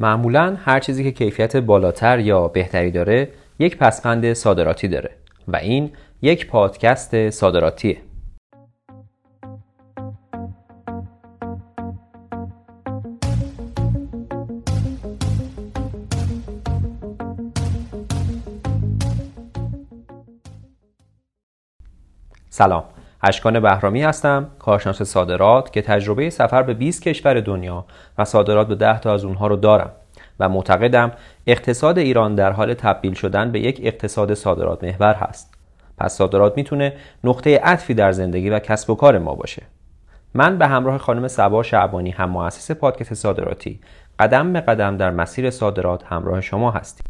معمولاً هر چیزی که کیفیت بالاتر یا بهتری داره یک پسفند صادراتی داره و این یک پادکست صادراتیه. سلام، اشکان بهرامی هستم، کارشناس صادرات که تجربه سفر به 20 کشور دنیا و صادرات به 10 تا از اونها رو دارم و معتقدم اقتصاد ایران در حال تبدیل شدن به یک اقتصاد صادرات محور هست. پس صادرات میتونه نقطه عطفی در زندگی و کسب و کار ما باشه. من به همراه خانم سبا شعبانی، هم مؤسسه پادکست صادراتی، قدم به قدم در مسیر صادرات همراه شما هستیم.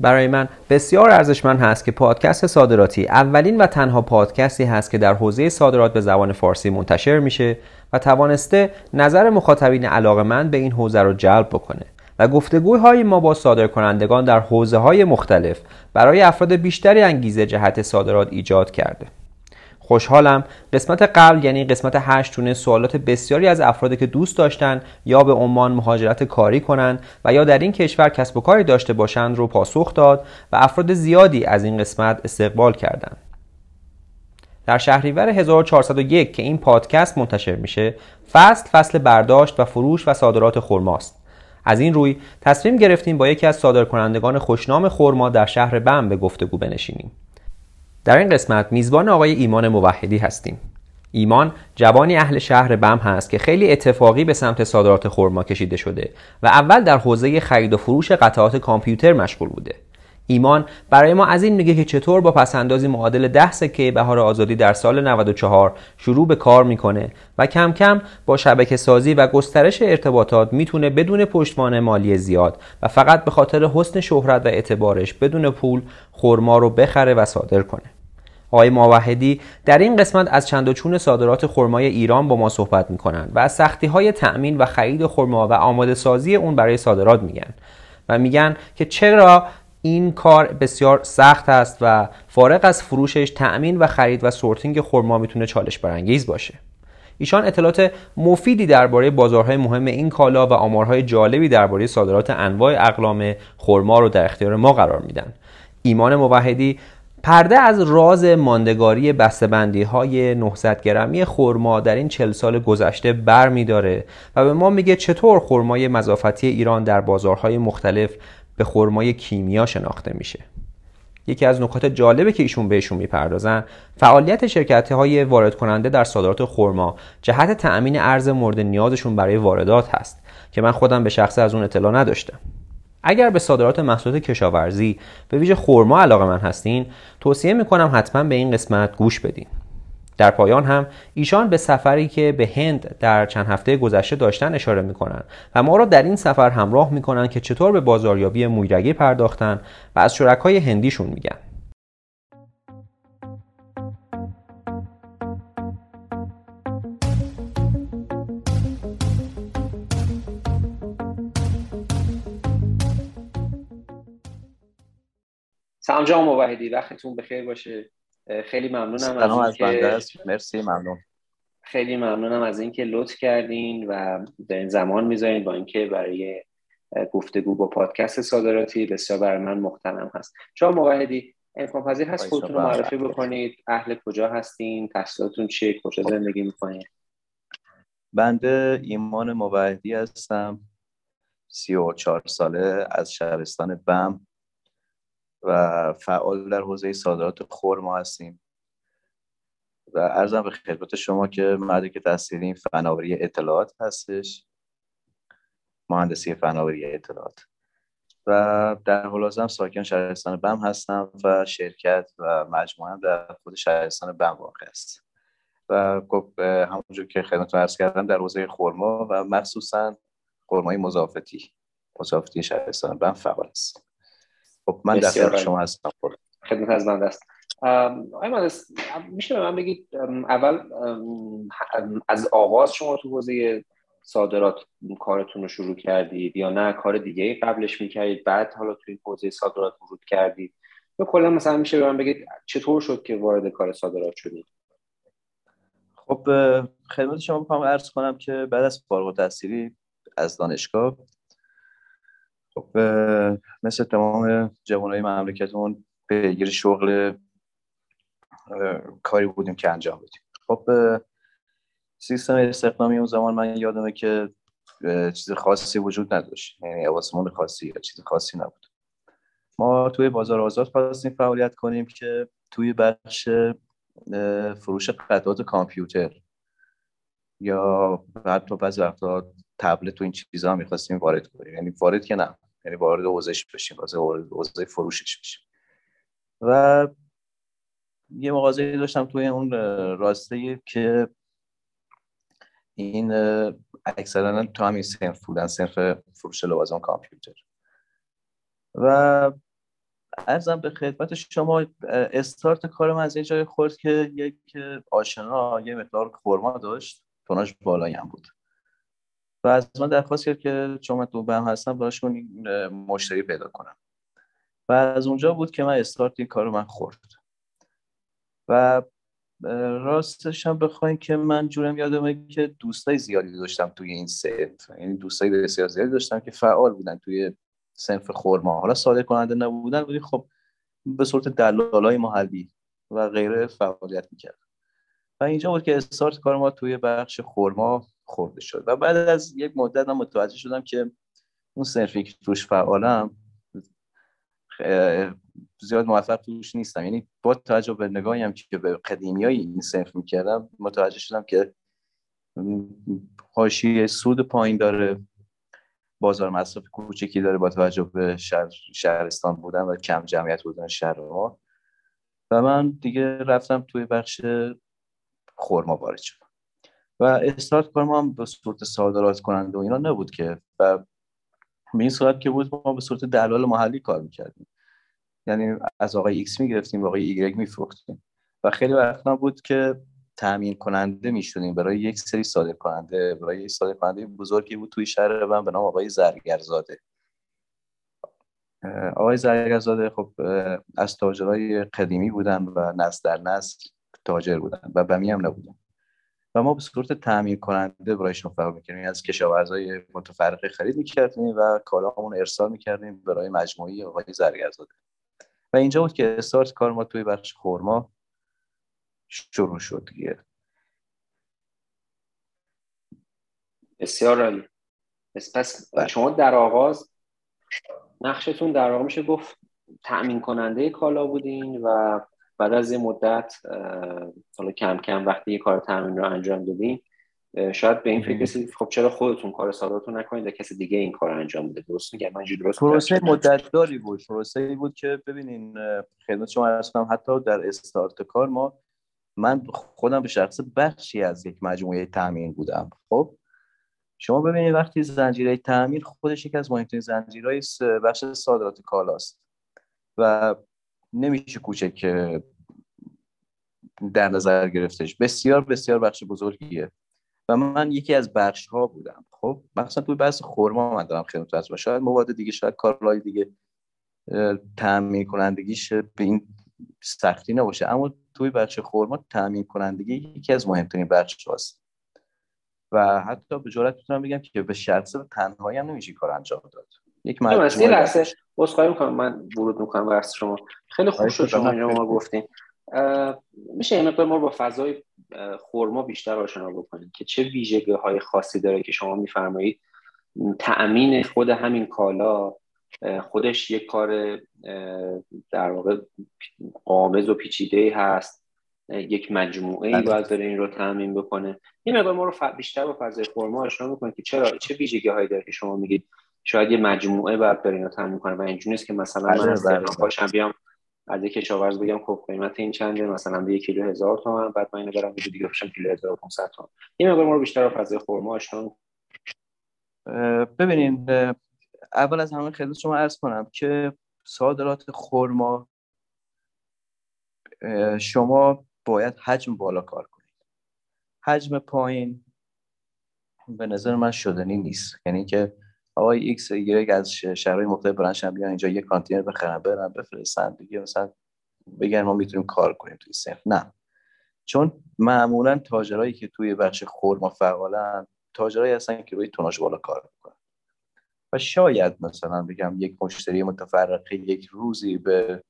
برای من بسیار ارزشمند هست که پادکست صادراتی اولین و تنها پادکستی هست که در حوزه صادرات به زبان فارسی منتشر میشه و توانسته نظر مخاطبین علاقه‌مند به این حوزه رو جلب بکنه و گفتگوهای ما با صادرکنندگان در حوزه‌های مختلف برای افراد بیشتری انگیزه جهت صادرات ایجاد کرده. خوشحالم قسمت قبل، یعنی قسمت 8، تونه سوالات بسیاری از افرادی که دوست داشتن یا به عمان مهاجرت کاری کنن و یا در این کشور کسب و کاری داشته باشند رو پاسخ داد و افراد زیادی از این قسمت استقبال کردند. در شهریور 1401 که این پادکست منتشر میشه، فصل برداشت و فروش و صادرات خرماست. از این روی تصمیم گرفتیم با یکی از صادرکنندگان خوشنام خرما در شهر بم به گفتگو بنشینیم. در این قسمت میزبان آقای ایمان موحدی هستیم. ایمان جوانی اهل شهر بم هست که خیلی اتفاقی به سمت صادرات خرما کشیده شده و اول در حوزه خرید و فروش قطعات کامپیوتر مشغول بوده. ایمان برای ما از این میگه که چطور با پس‌اندازی معادل 10 سکه بهار آزادی در سال 94 شروع به کار میکنه و کم کم با شبکه سازی و گسترش ارتباطات میتونه بدون پشتوانه مالی زیاد و فقط به خاطر حسن شهرت و اعتبارش بدون پول خرما رو بخره و صادر کنه. آقای موحدی در این قسمت از چند و چون صادرات خرمای ایران با ما صحبت میکنن و از سختی‌های تأمین و خرید خرما و آماده سازی اون برای صادرات میگن و میگن که چرا این کار بسیار سخت است و فارغ از فروشش تأمین و خرید و سورتینگ خرما میتونه چالش برانگیز باشه. ایشان اطلاعات مفیدی درباره بازارهای مهم این کالا و آمارهای جالبی درباره صادرات انواع اقلام خرما رو در اختیار ما قرار میدن. ایمان موحدی پرده از راز ماندگاری بسته‌بندی های 900 گرمی خرما در این 40 سال گذشته بر میداره و به ما میگه چطور خرمای مضافتی ایران در بازارهای مختلف به خرمای کیمیا شناخته میشه. یکی از نکات جالبه که ایشون بهشون میپردازن فعالیت شرکت‌های وارد کننده در صادرات خرما جهت تأمین ارز مورد نیازشون برای واردات هست که من خودم به شخصه از اون اطلاع نداشتم. اگر به صادرات محصولات کشاورزی به ویژه خرما علاقه‌مند هستین، توصیه میکنم حتما به این قسمت گوش بدین. در پایان هم ایشان به سفری که به هند در چند هفته گذشته داشتن اشاره میکنن و ما را در این سفر همراه میکنن که چطور به بازاریابی مویرگی پرداختن و از شرکای هندیشون میگن. سلام جناب موحدی، وقتتون بخیر باشه. خیلی ممنونم از اینکه مرسی، ممنون. خیلی ممنونم از اینکه لطف کردین و در این زمان میذارین با اینکه برای گفتگو با پادکست صادراتی بسیار برای من مغتنم هست. جناب موحدی، امکان پذیر هست خودتون رو معرفی بکنید؟ اهل کجا هستین؟ تحصیلاتون چیه؟ کجا زندگی میکنید؟ بنده ایمان موحدی هستم، 34 ساله، از شهرستان بم و فعال در حوزه صادرات خرما هستیم و عرضم به خدمت شما که مدرک تحصیلیم فناوری اطلاعات هستش، مهندسی فناوری اطلاعات، و در حال حاضر ساکن شهرستان بم هستم و شرکت و مجموعه در خود شهرستان بم واقع است و همونجور که خدمتتون عرض کردم در حوزه خرما و مخصوصا خرمای مضافتی شهرستان بم فعال است. خب من در خدمت شما هستم. خدمت از من دست. آقای مهندس، میشه به من بگید اول از آغاز شما تو حوزه صادرات کارتون رو شروع کردید یا نه کار دیگه قبلش میکردید بعد حالا تو این حوزه صادرات ورود کردید؟ یا کلا مثلا میشه به من بگید چطور شد که وارد کار صادرات شدید؟ خب خدمت شما میخوام عرض کنم که بعد از فارغ التحصیلی از دانشگاه مثل تمام جوانای مملکتمون پیگیر شغل کاری بودیم که انجام بدیم. خب سیستم استقلامی اون زمان من یادمه که چیز خاصی وجود نداشت، یعنی آسمون خاصی یا چیز خاصی نبود. ما توی بازار آزاد خواستیم فعالیت کنیم که توی بخش فروش قطعات کامپیوتر یا حتی بعضی وقتا تبلت و این چیزا می‌خواستیم وارد کنیم، یعنی وارد که نه، یعنی وارد حوزه‌اش بشیم، وارد حوزه فروشش بشیم. و یه مغازه‌ای داشتم توی اون راسته که این اکثرا تو همین صنف بودن، صنف فروش لوازم کامپیوتر. و عرضم به خدمت شما استارت کارم از یه جای خورد که یک آشنا یه مقدار خرما داشت، توناژ بالایی هم بود و از من درخواست کرد که چون من دوبهم هستم براشون مشتری پیدا کنم و از اونجا بود که من استارت این کارو من خورد. و راستش هم بخواین که من جورم یادمه که دوستای زیادی داشتم توی این صنف، یعنی دوستای بسیار زیادی داشتم که فعال بودن توی صنف خرما، حالا صادر کننده نبودن ولی خب به صورت دلالای محلی و غیره فعالیت می‌کردن. و اینجا بود که استارت کار ما توی بخش خرما خورده شد. و بعد از یک مدت من متوجه شدم که اون صنفی که توش فعالم زیاد موفق توش نیستم، یعنی با توجه به نگاهی هم که به قدیمیای این صنف می‌کردم متوجه شدم که حاشیه سود پایین داره، بازار مصرف کوچکی داره با توجه به شهرستان بودن و کم جمعیت بودن شهرها. و من دیگه رفتم توی بخش خرما وارد شدم و استارت کار ما هم به صورت صادرات کننده و اینا نبود که، و به این صورت که بود ما به صورت دلال محلی کار میکردیم، یعنی از آقای ایکس میگرفتیم و آقای ایگرگ میفروختیم و خیلی وقتا بود که تامین کننده میشدیم برای یک سری صادر کننده، برای یک صادر کننده بزرگی بود توی شهر من به نام آقای زرگرزاده. آقای زرگرزاده خب از تاجرای قدیمی بودن و نسل در نسل تاجر بودن و بمی هم نبودن و ما به صورت تامین کننده برایشون فراهم می‌کردیم، از کشاورزای متفرقه خرید می‌کردیم و کالاهامون ارسال می‌کردیم برای مجموعه آقای زرگرزاده. و اینجا بود که استارت کار ما توی بخش خرما شروع شد دیگه. بسیار عالی. پس شما در آغاز نقشتون در واقع میشه گفت تأمین کننده کالا بودین و بعد از یه مدت حالا کم کم وقتی یه کار تأمین رو انجام دادین شاید به این فکر رسید خب چرا خودتون کار صادراتون نکنید و کسی دیگه این کار انجام بده. درست میگم؟ من اینجوری درست؟ پروسه مدت داری بود، پروسه‌ای بود که ببینین خدمت شما عرض کنم حتی در استارت کار ما من خودم به شخص بخشی از یک مجموعه تامین بودم. خب شما ببینید وقتی زنجیره تامین خودش یکی از مهمترین زنجیرهای بخش صادرات کالاست و نمیشه کوچک در نظر گرفتش، بسیار بسیار بخش بزرگیه و من یکی از بخش‌ها بودم. خب مثلا توی بحث خرما من دارم خدمت شما، شاید مواد دیگه، شاید کارهای دیگه تامین کنندگیش به این سختی نباشه، اما توی بخش خرما تامین کنندگی یکی از مهمترین بخش‌هاست و حتی به جرئت میتونم بگم که به شخص تنهایی هم نمیشه کار انجام داد. یک مسئله راستش عذرخواهی می‌کنم من ورود می‌کنم واسه شما. خیلی خوب شد شما اینو ما گفتین. میشه یه مقدار ما با فضای خرما بیشتر آشنا بکنیم که چه ویژگی‌های خاصی داره که شما می‌فرمایید تأمین خود همین کالا خودش یک کار در واقع قامز و پیچیده هست، یک مجموعه ای باید داره این رو تامین بکنه. این مقدار ما رو بیشتر با فضای خرما آشنا میکنه که چرا چه ویژگی هایی داره که شما میگید شاید یه مجموعه باید داره این رو تامین کنه و اینجوری نیست که مثلا من از تهران باشم بیام از یک کشاورز بگم خب قیمت این چنده، مثلا به 1 کیلو 1000 تومان، بعد من اینو برام بده دیگه بشم کیلو 1500 تومان. این مقدار ما رو بیشتر با فضای خرما آشنا. ببینید اول از همه خدمت شما عرض کنم که صادرات خرما شما باید حجم بالا کار کنید، حجم پایین به نظر من شدنی نیست. یعنی که آقای ایکس ایگرگ از شهرهای مختلف برنشن بیان اینجا یک کانتینر بخرن برن بفرستن دیگه مثلا بگن ما میتونیم کار کنیم توی صنف، نه. چون معمولا تاجرایی که توی بخش خرما فعالن تاجرایی هستن که روی توناژ بالا کار میکنن و شاید مثلا بگم یک مشتری متفرقه یک روزی به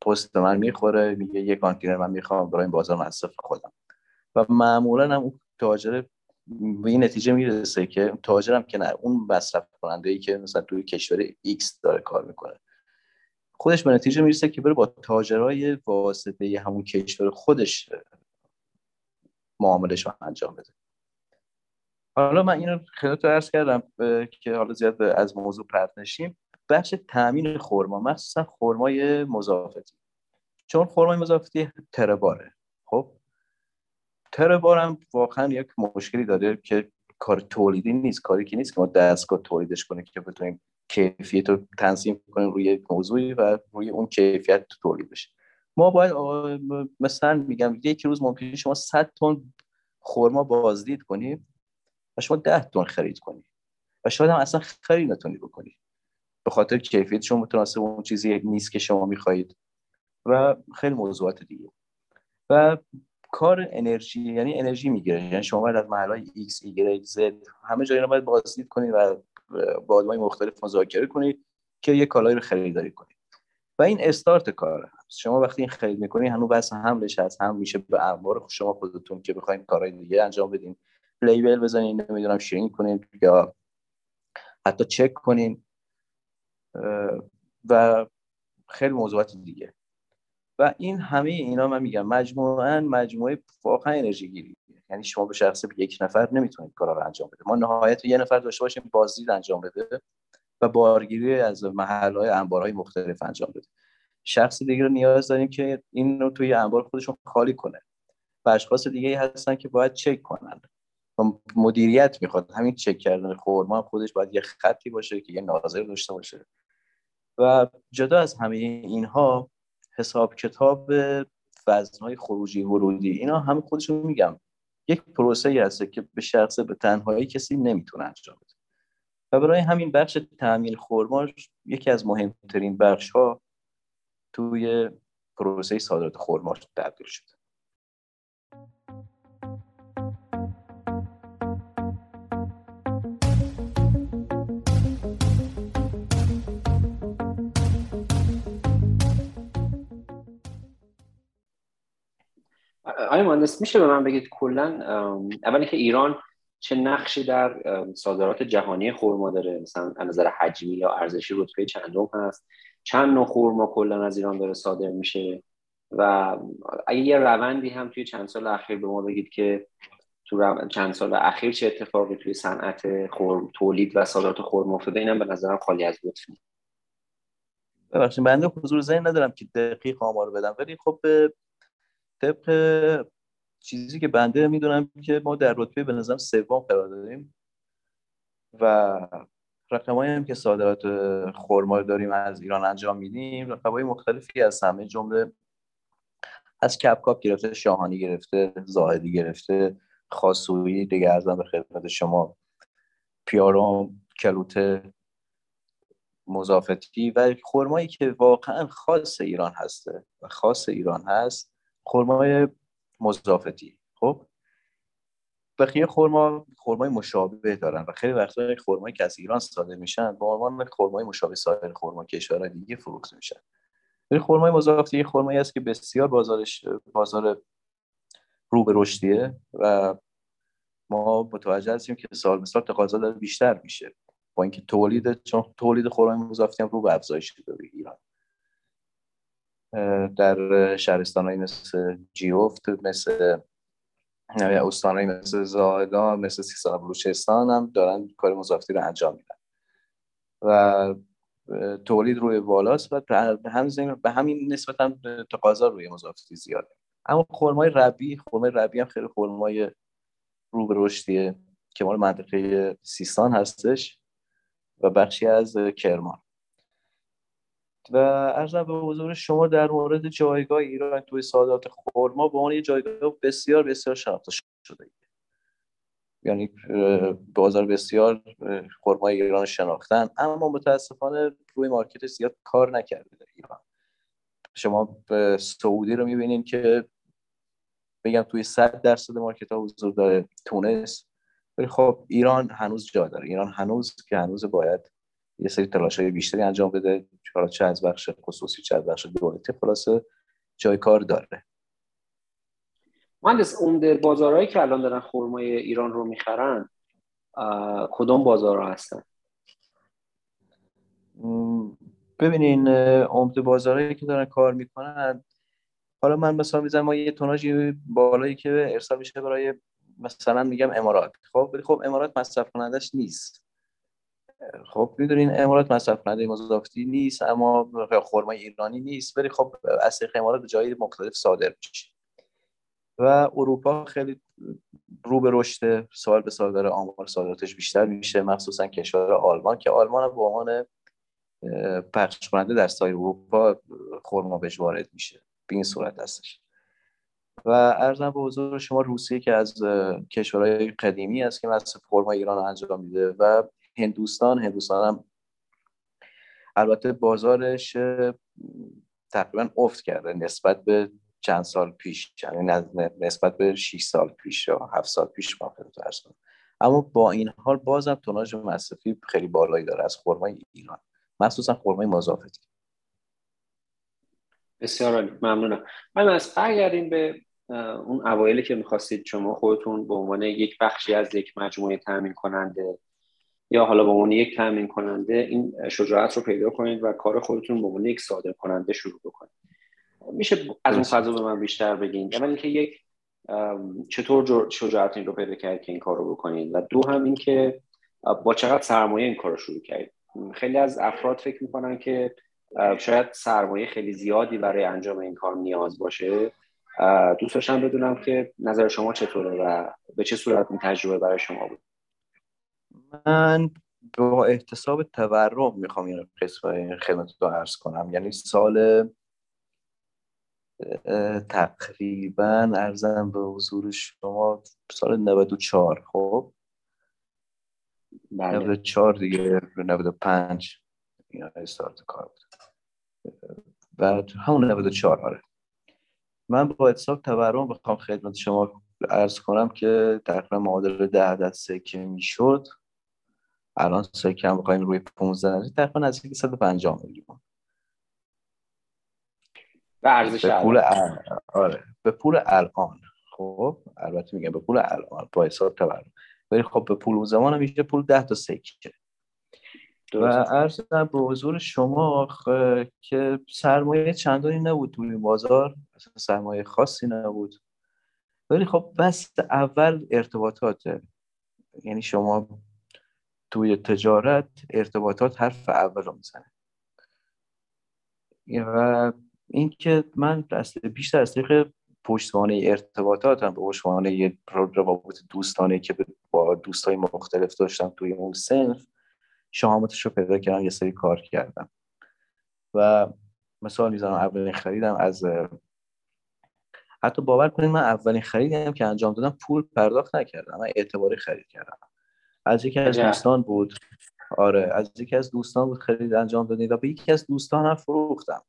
پست من میخوره، میگه یک کانتینر من میخوام برای این بازار مصرف خودم، و معمولا هم اون تاجر به این نتیجه میرسه که تاجرم که نه، اون مصرف کننده‌ای که مثلا توی کشور ایکس داره کار میکنه، خودش به نتیجه میرسه که بره با تاجرای واسطه همون کشور خودش معاملش رو انجام بده. حالا من اینو خدمتتون عرض کردم که حالا زیاد از موضوع پرت نشیم. بخش تامین خرما، مخصوصا خرمای مضافتی، چون خرمای مضافتی تره‌باره. خب تره‌بار هم واقعا یک مشکلی داره که کار تولیدی نیست، کاری که نیست که ما دستگاه تولیدش کنیم که بتونیم کیفیت رو تنظیم کنیم روی موضوعی و روی اون کیفیت تولید بشه. ما باید مثلا میگم یک روز ممکنه شما 100 تن خرما بازدید کنید و شما 10 تن خرید کنید و شاید هم اصلا خرید نتونید بکنید به خاطر کیفیت شما متناسب اون چیزی نیست که شما میخواید و خیلی موضوعات دیگه. و کار انرژی، یعنی انرژی میگیره، یعنی شما باید از محلهای X، Y، Z همه جایی رو باید بازدید کنید و با آدمای مختلف مذاکره کنید که یک کالایی رو خریداری کنید. و این استارت کاره. شما وقتی این خرید میکنید هنوز بس حملش از هم میشه به انبار شما خودتون که بخواید کارهای دیگه انجام بدین، لیبل بزنین، نمیدونم شیرینگ کنین یا حتی چک کنین و خیلی موضوعات دیگه. و این همه اینا من میگم مجموعه واقعا انرژی گیریه. یعنی شما به شخصه یک نفر نمیتونید کارا رو انجام بده. ما نهایت یه نفر داشته باشیم بازدید انجام بده و بارگیری از محل‌های انبارهای مختلف انجام بده. شخص دیگه رو نیاز داریم که این رو توی انبار خودشون خالی کنه. و اشخاص دیگه‌ای هستن که باید چک کنن. و مدیریت میخواد. همین چک کردن خرما خودش باید یه خطی باشه که یه ناظر داشته باشه. و جدا از همه اینها حساب کتاب وزن‌های خروجی ورودی اینا هم خودشون میگم یک پروسه‌ای هست که به شخص به تنهایی کسی نمیتونه انجام بده. و برای همین بخش تأمین خرما یکی از مهمترین بخش‌ها توی پروسه صادرات خرما تبدیل شد. آقای مهندس میشه به من بگید کلا اولی که ایران چه نقشی در صادرات جهانی خرما داره، مثلا از نظر حجمی یا ارزشی رتبه چندم هست، چند نوع خرما کلا از ایران داره صادر میشه، و اگه یه روندی هم توی چند سال اخیر به ما بگید که تو چند سال اخیر چه اتفاقی توی صنعت خرما تولید و صادرات خرما افتاده، اینم به نظرم خالی از لطف نیست. ببخشید بنده حضور ذهن ندارم که دقیق آمار بدم، ولی خب طبق چیزی که بنده میدونم که ما در رتبه به نظرم سوم قرار داریم و رقمایی هم که صادرات خرما داریم از ایران انجام میدیم رقمای مختلفی از همه جمله از کپکاپ گرفته، شاهانی گرفته، زاهدی گرفته، خاصویی دیگه ارزم به خدمت شما، پیارام، کلوته، مضافتی و خرمایی که واقعا خاص ایران هسته و خاص ایران هست خرمای مضافتی. خب بقیه خرمای مشابه دارن و خیلی وقتا خرمای که از ایران صادر میشن به عنوان خرمای مشابه سایر خرما کشورهای دیگه فروخته میشن. ولی خرمای مضافتی خرمایی است که بسیار بازار رو به رشدیه و ما متوجه هستیم که سال به سال تقاضا داره بیشتر میشه با اینکه تولید خرمای مضافتی هم رو به افزایش داره ایران. در شهرستان‌هایی مثل جیفت، مثل استان‌هایی مثل زاهدان، مثل سیستان و بلوچستان هم دارن کار مضافتی رو انجام میدن و تولید روی بالاست و به همین نسبت هم تقاضا روی مضافتی زیاده. اما خرمای ربی هم خیلی خرمای رو به رشدیه که مال منطقه سیستان هستش و بخشی از کرمان. و عرض به حضور شما در مورد جایگاه ایران توی صادرات خرما به عنوان جایگاه بسیار بسیار شناخته شده، یعنی بازار بسیار خرمای ایران شناختن، اما متاسفانه روی مارکت زیاد کار نکرده در ایران. شما سعودی رو می‌بینین که بگم توی 100% مارکت‌ها حضور داره، تونس، ولی خب ایران هنوز جا داره. ایران هنوز باید یه سری تلاش‌های بیشتری انجام بده، چه از بخش خصوصی چه از بخش دولتی، خلاصه جای کار داره. مهندس، عمده بازارهایی که الان دارن خرمای ایران رو میخرن کدوم بازارها هستن؟ ببینین عمده بازارهایی که دارن کار میکنن، حالا من مثلا میذارم ما یه توناژی بالایی که ارسال میشه برای مثلا میگم امارات، خب ولی خب امارات مصرف کنندش نیست. خب میدونین امارات مصرف کننده مضافی نیست، اما خرمای ایرانی نیست، ولی خب از طریق امارات به جای مختلف صادر میشه. و اروپا خیلی رو به رشد، سال به سال داره آمار صادراتش بیشتر میشه، مخصوصا کشور آلمان که آلمان به عنوان پخش کننده در سایر اروپا خرما بهش وارد میشه. به این صورت هستش. و عرضم به حضور شما روسیه که از کشورهای قدیمی است که مصرف خرما ایران رو انجام میده، و هندوستان هم البته بازارش تقریبا افت کرده نسبت به چند سال پیش، یعنی نسبت به 6 سال پیش یا 7 سال پیش ممکنه ترسم، اما با این حال بازم توناژ مصرفی خیلی بالایی داره از خرمای ایران، مخصوصا خرمای مضافتی. بسیار عالی، ممنونم. من از برگردیم به اون اوایل که می‌خواستید شما خودتون به عنوان یک بخشی از یک مجموعه تامین کننده یا حالا به عنوان یک تامین کننده این شجاعت رو پیدا کنید و کار خودتون به عنوان یک صادر کننده شروع بکنید. میشه از اون فضا به من بیشتر بگین؟ اول اینکه یک چطور شجاعت این رو پیدا کرد که این کار رو بکنین، و دو هم این که با چقدر سرمایه این کار رو شروع کردید. خیلی از افراد فکر میکنن که شاید سرمایه خیلی زیادی برای انجام این کار نیاز باشه. دوست داشتم بدونم که نظر شما چطوره و به چه صورت این تجربه برای شما بود؟ من با احتساب تورم میخوام این قسمت خدمت رو عرض کنم. یعنی سال تقریبا عرضم به حضور شما سال 94، خب بله. 94 دیگه 95 اینا استارت کار بود، بعد همون 94 آره. من با احتساب تورم بخوام خدمت شما عرض کنم که تقریبا معادل 10 عدد سکه میشد، الان سکه هم بخوایم روی 15 تقریبا از 150 میلیون به پول الان، خب البته میگم به پول الان با حساب تورم، ولی خب به پول اون زمان هم میشه پول 10 تا سکه. و عرضم به حضور شما که سرمایه چندانی نبود توی بازار، سرمایه خاصی نبود، ولی خب بس اول ارتباطاته. یعنی شما توی تجارت ارتباطات حرف اول رو میزنه. و این که من بیشتر از طریق پشتوانه ارتباطاتم به پشتوانه روابط دوستانه که با دوستای مختلف داشتم توی اون صنف شهامتش رو پیدا کردم، یه سری کار کردم. و مثال میزنم اولین خریدم از حتی باور کنید من اولین خریدم که انجام دادم پول پرداخت نکردم، من اعتباری خرید کردم. از یکی از دوستان بود، آره از یکی از دوستان بود خرید انجام دادم، به یکی از دوستانم فروختم.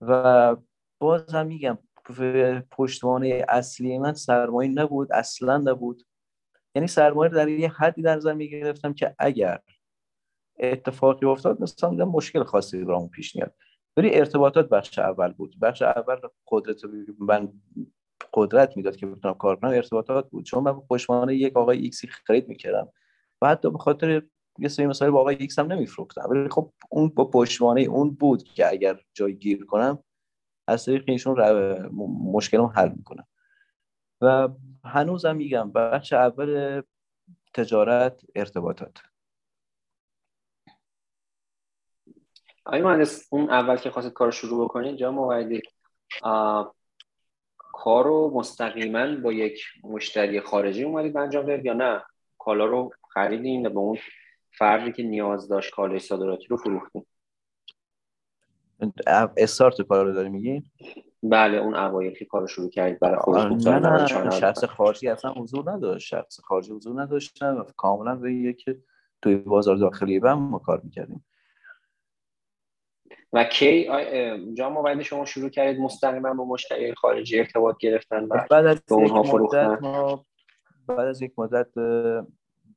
و باز هم میگم پشتوانه اصلی من سرمایه نبود، اصلا نبود. یعنی سرمایه در یه حدی در نظر میگرفتم که اگر اتفاقی افتاد مثلا مشکل خاصی برام پیش نیاد، ولی ارتباطات بخش اول بود. بخش اول قدرت من قدرت میداد که بتونم کار کنم، ارتباطات بود. چون من پشتوانه یک آقای ایکسی خرید میکردم و حتی به خاطر یه سری مسائل با آقای ایکس هم نمیفروختم، ولی خب اون با پشتوانه اون بود که اگر جای گیر کنم از طریق ایشون مشکلم حل میکنم. و هنوزم میگم بخش اول تجارت ارتباطات. آقای مهندس، اون اول که خواستید کار شروع بکنید جا موعدی کار رو مستقیما با یک مشتری خارجی اومدید انجام دادید یا نه کالا رو خریدین و به اون فردی که نیاز داشت کالای صادراتی رو فروختیم؟ استارت کار رو داری میگین؟ بله، اون اوایل که کارو شروع کردید برای خودتون. نه، شخص خارجی اصلا حضور نداشت، شخص خارجی حضور نداشتن، کاملا به یک توی بازار داخلی بم ما کار میکردیم. و کی اونجا موعد شما شروع کردید مستقیما با مشتری خارجی ارتباط گرفتن و به اونها فروختن؟ بعد از یک مدت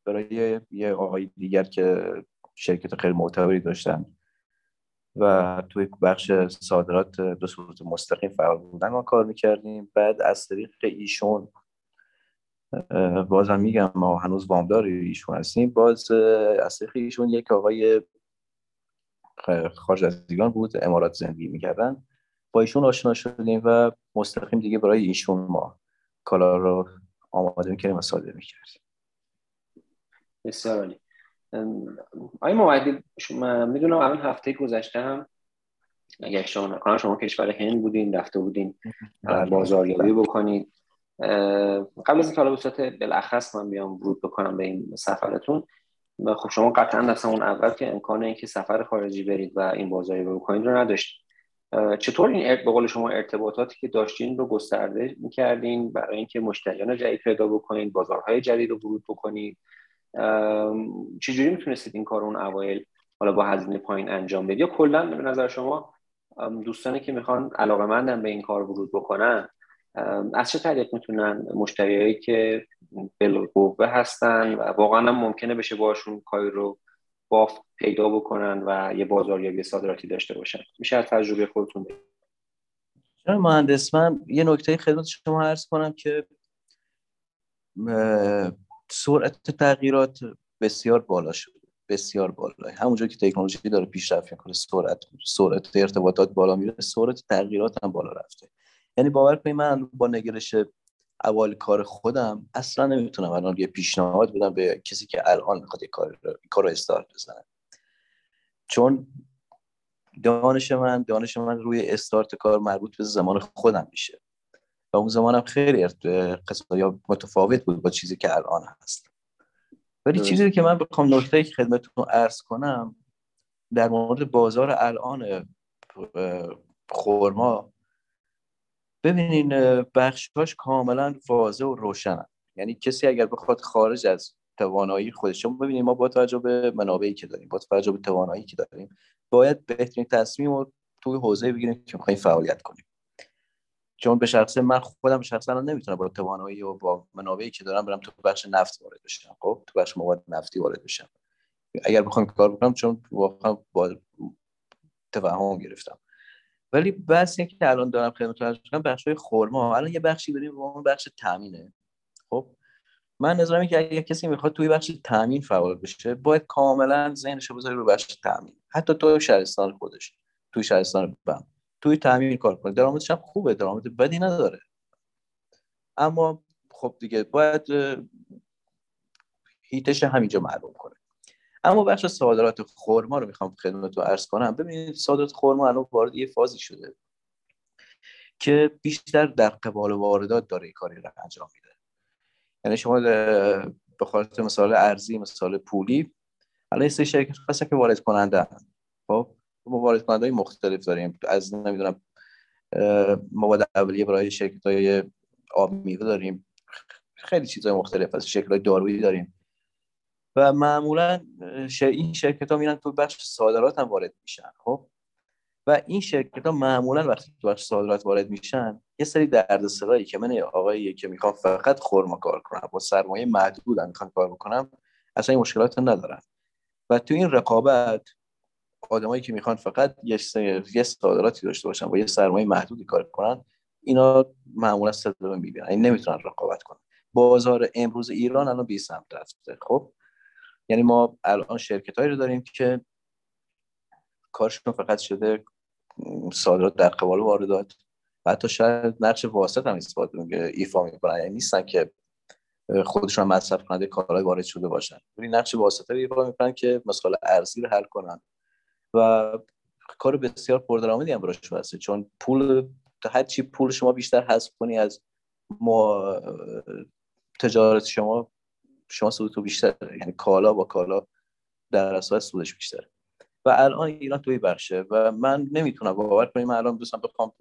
برای یه آقای دیگر که شرکت خیلی معتبری داشتن و توی بخش صادرات به صورت مستقیم فعال بودن ما کار میکردیم. بعد از طریق ایشون، بازم میگم ما هنوز وامدار ایشون هستیم، باز از طریق ایشون یک آقای خارج از ایران بود، امارات زندگی میکردن، با ایشون آشنا شدیم و مستقیم دیگه برای ایشون ما کالا رو آماده میکردیم و صادر میکردیم. بسیار عالی. آقای موحدی، میدونم الان هفته گذشته هم اگر شما کشور هند بودین، رفته بودین بازاریابی بکنید. قبل از اینکه بساطه بالاخص من بیام ورود بکنم به این سفرتون، خب شما قطعا دست اون اول که امکانه این که سفر خارجی برید و این بازاریابی بکنید رو نداشتید. چطور این به قول شما ارتباطاتی که داشتین رو گسترده می‌کردین برای اینکه مشتریان جدید پیدا بکنید، بازارهای جدید رو ورود بکنید؟ چجوری میتونستید این کار اون اوایل حالا با هزینه پایین انجام بدید؟ یا کلا به نظر شما دوستانی که میخوان علاقه‌مندن به این کار ورود بکنن، از چه طریق میتونن مشتریایی که بالقوه هستن و واقعا هم ممکنه بشه باشون کاری رو بافت پیدا بکنن و یه بازاریابی صادراتی داشته باشن؟ میشه از تجربه خودتون بگید؟ جناب مهندس، من یه نکته خدمت شما عرض کنم که سرعت تغییرات بسیار بالا شده، بسیار بالا. همونجور که تکنولوژی داره پیشرفت میکنه، سرعت ارتباطات بالا میره، سرعت تغییرات هم بالا رفته. یعنی باور کنید من با نگرش اول کار خودم اصلا نمیتونم الان یه پیشنهاد بدم به کسی که الان میخواد کار رو استارت بزنه، چون دانش من روی استارت کار مربوط به زمان خودم میشه و اون زمانم خیلی قضایا متفاوت بود با چیزی که الان هست. ولی چیزی که من بخوام نکته که خدمتتون عرض کنم در مورد بازار الان خرما، ببینین بخشاش کاملا واضح و روشنه. یعنی کسی اگر بخواد خارج از توانایی خودش، ببینید ما با توجه به منابعی که داریم، با توجه به توانایی که داریم، باید بهترین تصمیم رو توی حوزه بگیریم که می‌خوایم فعالیت کنیم. چون به شخصه من خودم شخصا نمیتونم با توانایی و با منابعی که دارم برم تو بخش نفت وارد بشم، خب تو بخش مواد نفتی وارد بشم اگر بخوام کار بکنم، چون واقعا با توهم گرفتم. ولی بس اینکه الان دارم خدمتتون عرض می‌کنم بخشای خرما، الان یه بخشی داریم و اون بخش تامینه. خب من نظرم اینه که اگه کسی میخواد توی بخش تامین فعال بشه، باید کاملا ذهنشو بذاره رو بخش تامین، حتی تو شهرستان خودش، تو شهرستان بم توی تامین کار کنه. درآمدش هم خوبه، درآمد بدی نداره، اما خب دیگه باید هیتش همینجا معلوم کنه. اما بخش صادرات خرما رو میخوام خدمتتون عرض کنم. ببینید صادرات خرما الان وارد یه فازی شده که بیشتر در قبال واردات داره کاری رو انجام میده. یعنی شما به خاطر مثال ارزی، مثال پولی، الان سه شرکت هستن که وارد کننده هستن. خب ما وارد کننده‌های مختلف داریم، از نمیدونم مواد اولیه برای شرکت‌های آب میوه داریم، خیلی چیزهای مختلف، از شرکت‌های دارویی داریم و معمولاً این شرکت‌ها میرن تو بخش صادرات هم وارد میشن. خب و این شرکت‌ها معمولاً وقتی تو بخش صادرات وارد میشن، یه سری دردسرایی که من آقایی که میخوام فقط خرما کار کنم، با سرمایه محدودم میخوام کار بکنم، اصلا این مشکلات رو ندارن. و تو این رقابت آدمایی که میخوان فقط یه صادراتی داشته باشن و یه سرمایه محدودی کار کنن، اینا معمولا صدمه میبینن، یعنی نمیتونن رقابت کنن. بازار امروز ایران الان به سمت رفته. خب یعنی ما الان شرکتایی رو داریم که کارشون فقط شده صادرات در قبال واردات و حتی شاید نقش واسط هم ایفا میکنن، یعنی نیستن که خودشون مصرف کننده کالای وارد شده باشن، ولی نقش واسطه رو ایفا میکنن که مسائل ارزی رو حل کنن و کار بسیار پردرآمدی هم براش هست. چون پول، هر چی پول شما بیشتر حذف کنی از تجارت شما سود تو بیشتر، یعنی کالا با کالا در اساس سودش بیشتره. و الان ایران توی بخشه و من نمیتونم باور کنم الان دوستان بخوام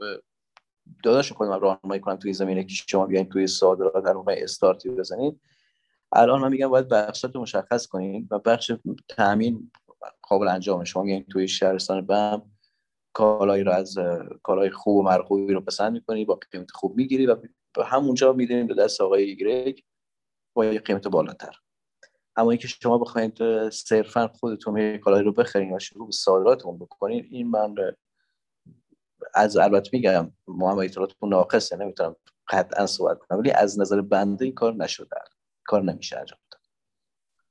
داداش خودم راهنمایی کنم توی زمینه که شما بیاین توی صادرات در موقع استارتی بزنید. الان من میگم باید بخشات رو مشخص کنین و بخش تامین قابل انجام. شما میگین توی شهرستان بم کالایی رو از کالای خوب و مرغوبی رو پسند می‌کنی، با قیمت خوب می‌گیری و همونجا می‌دین به دست آقای ایگرگ با قیمت بالاتر. اما اینکه شما بخواید صرفا خودتون یک کالایی رو بخرید و شروع به صادراتتون بکنید، این من از البته میگم محمد اطلاعاتتون ناقصه، نمیتونم قطعا صحبت کنم، ولی از نظر بنده این کار نشده، کار نمیشه انجام داد.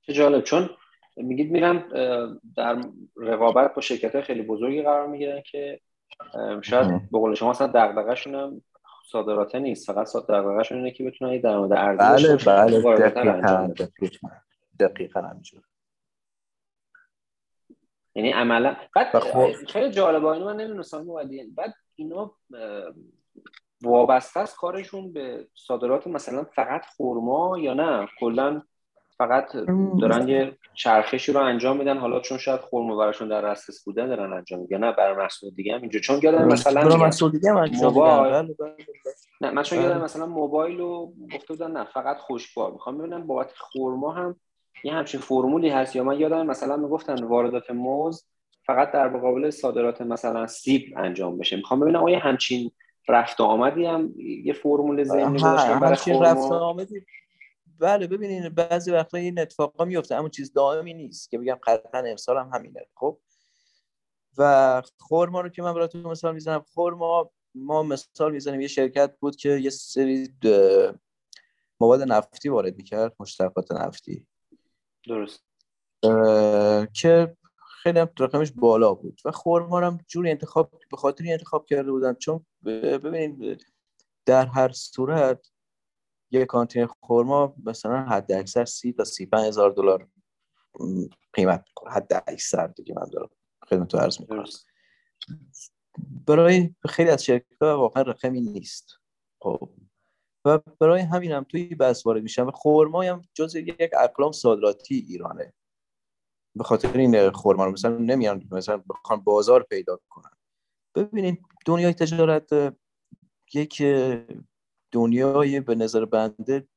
چه جالب، چون میگید میرن در روابط با شرکت‌های خیلی بزرگی قرار میگیرن که شاید به قول شما اصلا دغدغه‌شون هم صادرات نیست، فقط دغدغه‌شون اینه که بتونن در مورد ارزش دقیقاً همینجوره. یعنی عملا بعد خیلی جالبه، اینو من نمی‌دونستم موادی. بعد اینا وابسته است کارشون به صادرات مثلا فقط خرما یا نه کلا فقط دارن یه چرخشی رو انجام میدن، حالا چون شاید خرما براشون در دسترس بوده دارن انجام میدن، نه برای محصول دیگه هم اینجوری، چون یادم مثلا محصول دیگه هم انجام میدن. نه من چون یادم مثلا موبایل رو گفته بودن نه فقط خوشبار، میخوام ببینم بابت خرما هم یه همچین فرمولی هست، یا من یادم مثلا میگفتن واردات موز فقط در مقابل صادرات مثلا سیب انجام بشه. میخوام ببینم آیا همچین رفت آمدی هم یه فرمول ذهنی داشتن برای رفت آمدی. بله ببینین بعضی وقتا این اتفاقا میفته، اما چیز دائمی نیست که بگم قطعا امسال هم همینه. خب و خرما رو که من براتون مثال میزنم، خرما ما مثال میزنیم یه شرکت بود که یه سری مواد نفتی وارد میکرد، مشتقات نفتی، درست، که خیلی هم رقمش بالا بود و خرما هم جوری انتخاب به خاطر انتخاب کرده بودن، چون ببینید در هر صورت یک کانتین خرما مثلا حد اکثر 30 تا 35000 دلار قیمت می‌کنه، حد اکثر دیگه. من دارم خدمت رو عرض می‌کنم برای خیلی از شرکت‌ها واقعا رقمی نیست. خب و برای همین هم توی بس وارد میشن و خرما هم جزء یک اقلام صادراتی ایرانه، به خاطر این خرما رو مثلا نمیان مثلا بخوان بازار پیدا کنن. ببینید دنیای تجارت یک دنیای به نظر بنده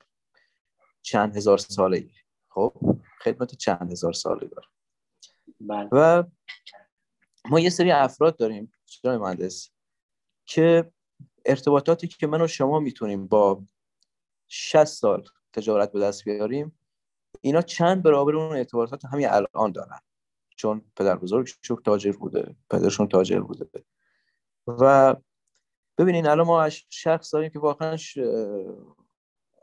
چند هزار ساله‌ای، خب خدمت چند هزار ساله داره بلد. و ما یه سری افراد داریم جناب مهندس که ارتباطاتی که من و شما میتونیم با 60 سال تجارت به دست بیاریم، اینا چند برابر اون ارتباطات همین الان دارن، چون پدر بزرگشون تاجر بوده، پدرشون تاجر بوده. و ببینین الان ما شخص داریم که واقعا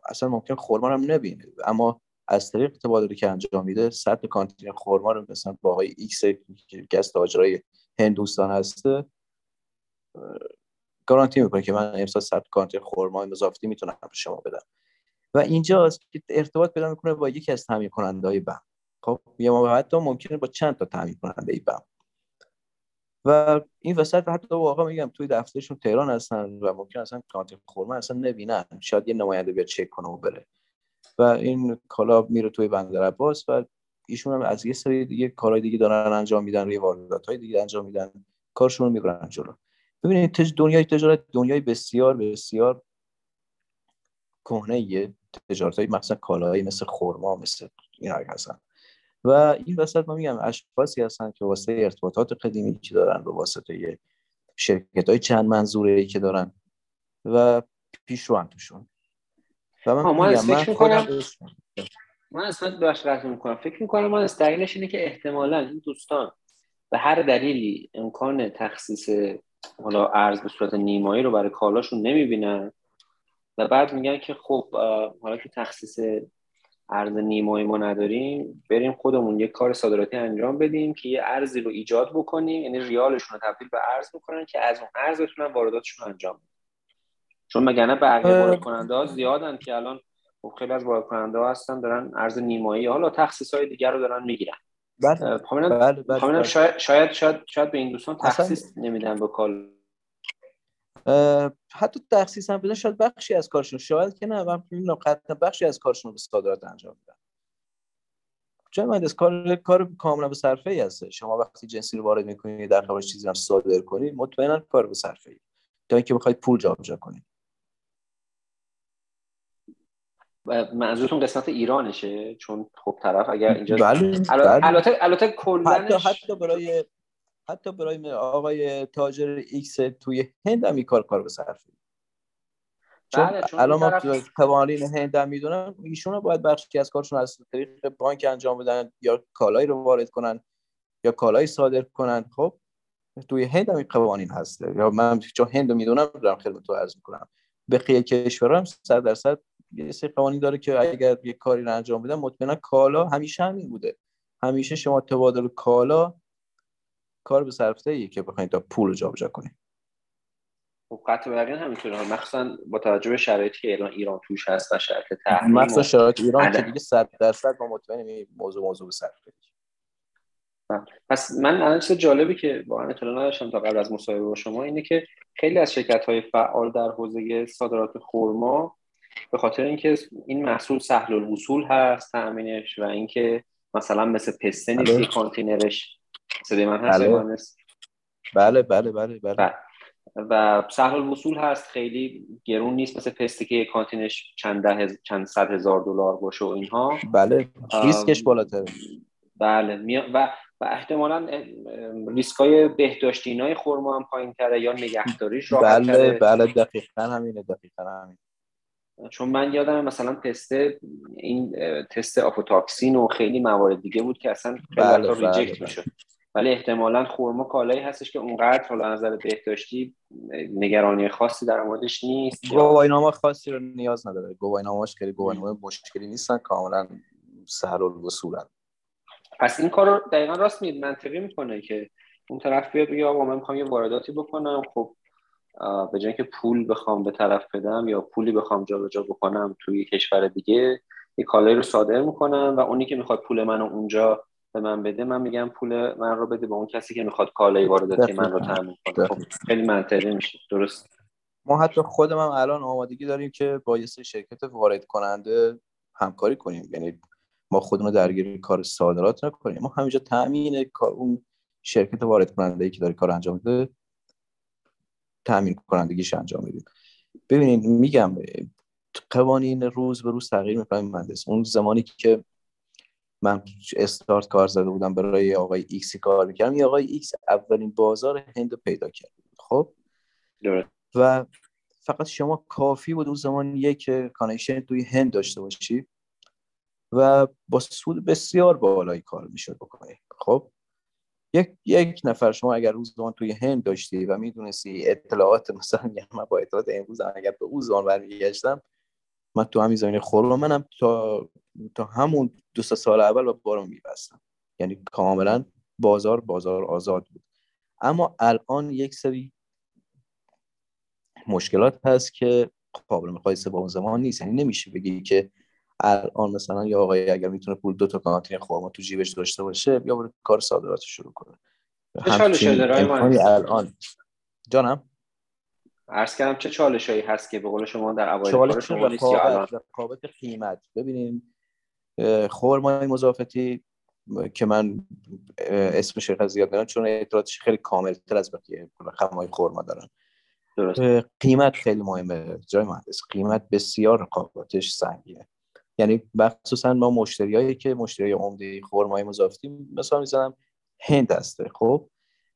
اصلا ممکن خرما رو نبینه، اما از طریق تبادلی که انجام میده 100 کانتین خرما رو مثلا با آقای ایکس که از تاجرای هندوستان هسته گارانتی میکنه که من امسال 100 کانتین خرما اضافی میتونم به شما بدم. و اینجاست که ارتباط پیدا میکنه با یکی از تامین کننده‌های بم. خب یا ما حتی ممکنه با چند تا تامین کننده بم. و این وسط حتی واقعا میگم توی دفترشون تهران هستن و ممکن اصلا کانتین خرما اصلا نبینن، شاید یه نماینده بیاد چک کنه و بره و این کالا میره توی بندرعباس و ایشون هم از یه سری دیگه کارهای دیگه دارن انجام میدن، روی واردات‌های دیگه انجام میدن، کارشون رو میبرن جلو. ببینید دنیای تجارت دنیای بسیار بسیار کهنه‌ای، تجارت‌های مثلا کالایی مثل خرما مثل اینا هستن و این وسط ما میگم اشخاصی هستن که واسه ارتباطات قدیمی که دارن به واسطه شرکت‌های چند منظوره‌ای که دارن و پیشروان توشون. من فکر می‌کنم من از دلیلش اینه که احتمالاً این دوستان به هر دلیلی امکان تخصیص حالا ارز به صورت نیمایی رو برای کالاشون نمیبینن و بعد میگن که خب حالا که تخصیص ارز نیمایی ما نداریم، بریم خودمون یک کار صادراتی انجام بدیم که یه ارزی رو ایجاد بکنیم، یعنی ریالشون رو تبدیل به ارز بکنن که از اون ارز بتونن وارداتشون انجام بدن. چون مگرنه بقیه واردکننده‌ها زیادن که الان خیلی از واردکننده‌ها هستن دارن ارز نیمایی، حالا تخصیص‌های دیگه رو دارن میگیرن. بله شاید به این دوستان تخصیص نمیدن به کال، حتی تخصیص هم بدن شاید بخشی از کارشون، شاید که نه من قطعا بخشی از کارشون رو به صادرات انجام میدن. چون مهندس کار کاملا به صرفه‌ای هست، شما وقتی جنسی رو وارد میکنید در خبرش چیزی رو صادر کنید مطمئنا کار به صرفه‌ای، تا اینکه بخواید پول جابجا کنید. منظورتون قسمت ایرانشه؟ چون خب طرف اگر اینجا البته کلنش حتی برای آقای تاجر ایکس توی هند هم این کار به صرفه. چون الان ما قوانین هند هم میدونن ایشونا باید بخشی از کارشون از طریق بانک انجام بدن یا کالایی رو وارد کنن یا کالایی صادر کنن. خب توی هند هم این قوانین هست، یا من چون هند رو میدونم دارم خدمتتون عرض میکنم. بقیه کشورها هم 100% یه سری قوانین داره که اگر یه کاری رو انجام بدن مطمئنا کالا همیشه همین بوده، همیشه شما تبادل کالا کار به صرفه‌ایه که بخواید تا پول جابجا کنید. خب قطع برقین همینطوره، مخصوصا با توجه به شرایطی که الان ایران توش هست و شرایط تحریم، مخصوصا شرایط ایران که دیگه 100% ما مطمئنیم این موضوع به صرفه. پس من الان چه جالبی که با ان اطلاع نداشتم تا قبل از مصاحبه با شما اینه که خیلی از شرکت‌های فعال در حوزه صادرات خرما به خاطر اینکه این محصول سهل الوصول هست تامینش و اینکه مثلا مثل پسته نیست کانتینرش صدای من هست؟ بله بله بله بله. و سهل الوصول هست، خیلی گرون نیست مثل پسته که کانتینرش چند صد هزار دلار باشه و اینها. بله ریسکش بالاتره. بله و احتمالاً ریسکای بهداشتینای خرما هم پایین‌تره یا نگهداریش راحت‌تره. بله بله دقیقاً همینه، دقیقاً همین. چون من یادم مثلا پسته این تست آپوتاکسین و خیلی موارد دیگه بود که اصلا خیلی ریجکت میشد، ولی احتمالاً خرما کالایی هستش که اونقدر حالا از نظر بهداشتی نگرانی خاصی در موردش نیست. گواهینامه خاصی رو نیاز نداره، گواهینامه‌اش خیلی گواهینامه مشکلی نیستن، کاملاً سهل الوصولن. پس این کارو دقیقاً راست میگید منطقی میکنه که اون طرف بیاد بگه آقا من میخوام یه وارداتی بکنم، خب به جای اینکه پول بخوام به طرف بدم یا پولی بخوام جابجا بکنم توی کشور دیگه، یه کالایی رو صادر میکنم و اونی که میخواد پول منو اونجا به من بده، من میگم پول من رو بده به اون کسی که میخواد کالای وارداتی من رو تامین کنه. خب خیلی منطقی میشه، درست. ما حتی خودمون الان آمادگی داریم که با یه سری شرکت وارد کننده همکاری کنیم، یعنی ما خودمون درگیر کار صادرات نکنیم، ما همینجا تامین کار اون شرکت وارد کننده‌ای که داره کار انجام میده تامین کنندگیش انجام میدیم. ببینید میگم قوانین روز به روز تغییر میکنه. مهندس اون زمانی که من استارت کار زده بودم برای آقای ایکس کار میکردم، یا آقای ایکس اولین بازار هند پیدا کرد. خب درست. و فقط شما کافی بود اون زمان یک کانکشن توی هند داشته باشی و با سود بسیار بالایی کار میشد بکنی. خب یک نفر شما اگر روز زمان توی هند داشتی و میدونستی اطلاعات، مثلا من با اطلاعات امروز اگر به اون زمان برمیگشتم، من تو همین زمینه خورما منم تا همون 2 سال اول با بارم میبستم، یعنی کاملا بازار آزاد بود. اما الان یک سری مشکلات هست که قابل مقایسه با اون زمان نیست، یعنی نمیشه بگی که الان مثلا یا آقای اگر میتونه پول 2 تا کانتین خرما تو جیبش داشته باشه یا برای کار صادرات شروع کنه. چه چالش‌هایی الان جانم عرض کردم، چه چالشایی هست که به قول شما در اوایل کار شما نیست یا الان؟ رقابت قیمت. ببینیم خرمای مضافتی که من اسمش رو زیاد نمیارم چون اطلاعاتش خیلی کامل‌تر از بقیه خرمای خرما دارن. درست. قیمت خیلی مهمه جای مهندس، قیمت بسیار رقابتش سنگینه، یعنی مخصوصا ما مشتریایی که مشتری عمده خرمای مضافتی مثلا میزنم هند هسته. خب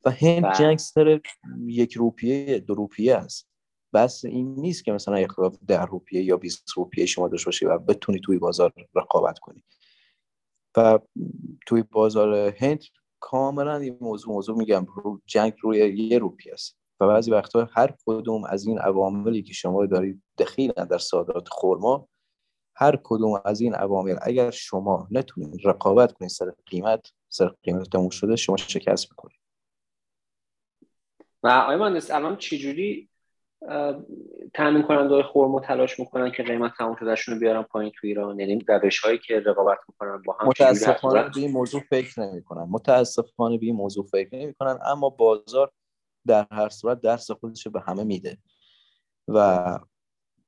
و هند جنگستر 1 روپیه 2 روپیه است، بس این نیست که مثلا اختلاف 10 روپیه یا 20 روپیه شما داشته باشی و بتونی توی بازار رقابت کنی. و توی بازار هند کاملا این موضوع میگم جنگ روی 1 روپیه است و بعضی وقتا هر کدوم از این عواملی که شما دارید دخیلن در صادرات خرما، هر کدوم از این عوامل اگر شما نتونید رقابت کنید سر قیمت تموم شده، شما شکست میکنید. و آقای مهندس الان چجوری تامین کننده‌های خرما تلاش میکنن که قیمت تموم شدهشون رو بیارن پایین تو ایران؟ یعنی روش‌هایی که رقابت میکنن با هم؟ متاسفانه به این موضوع فکر نمیکنن، اما بازار در هر صورت درس خودش به همه میده و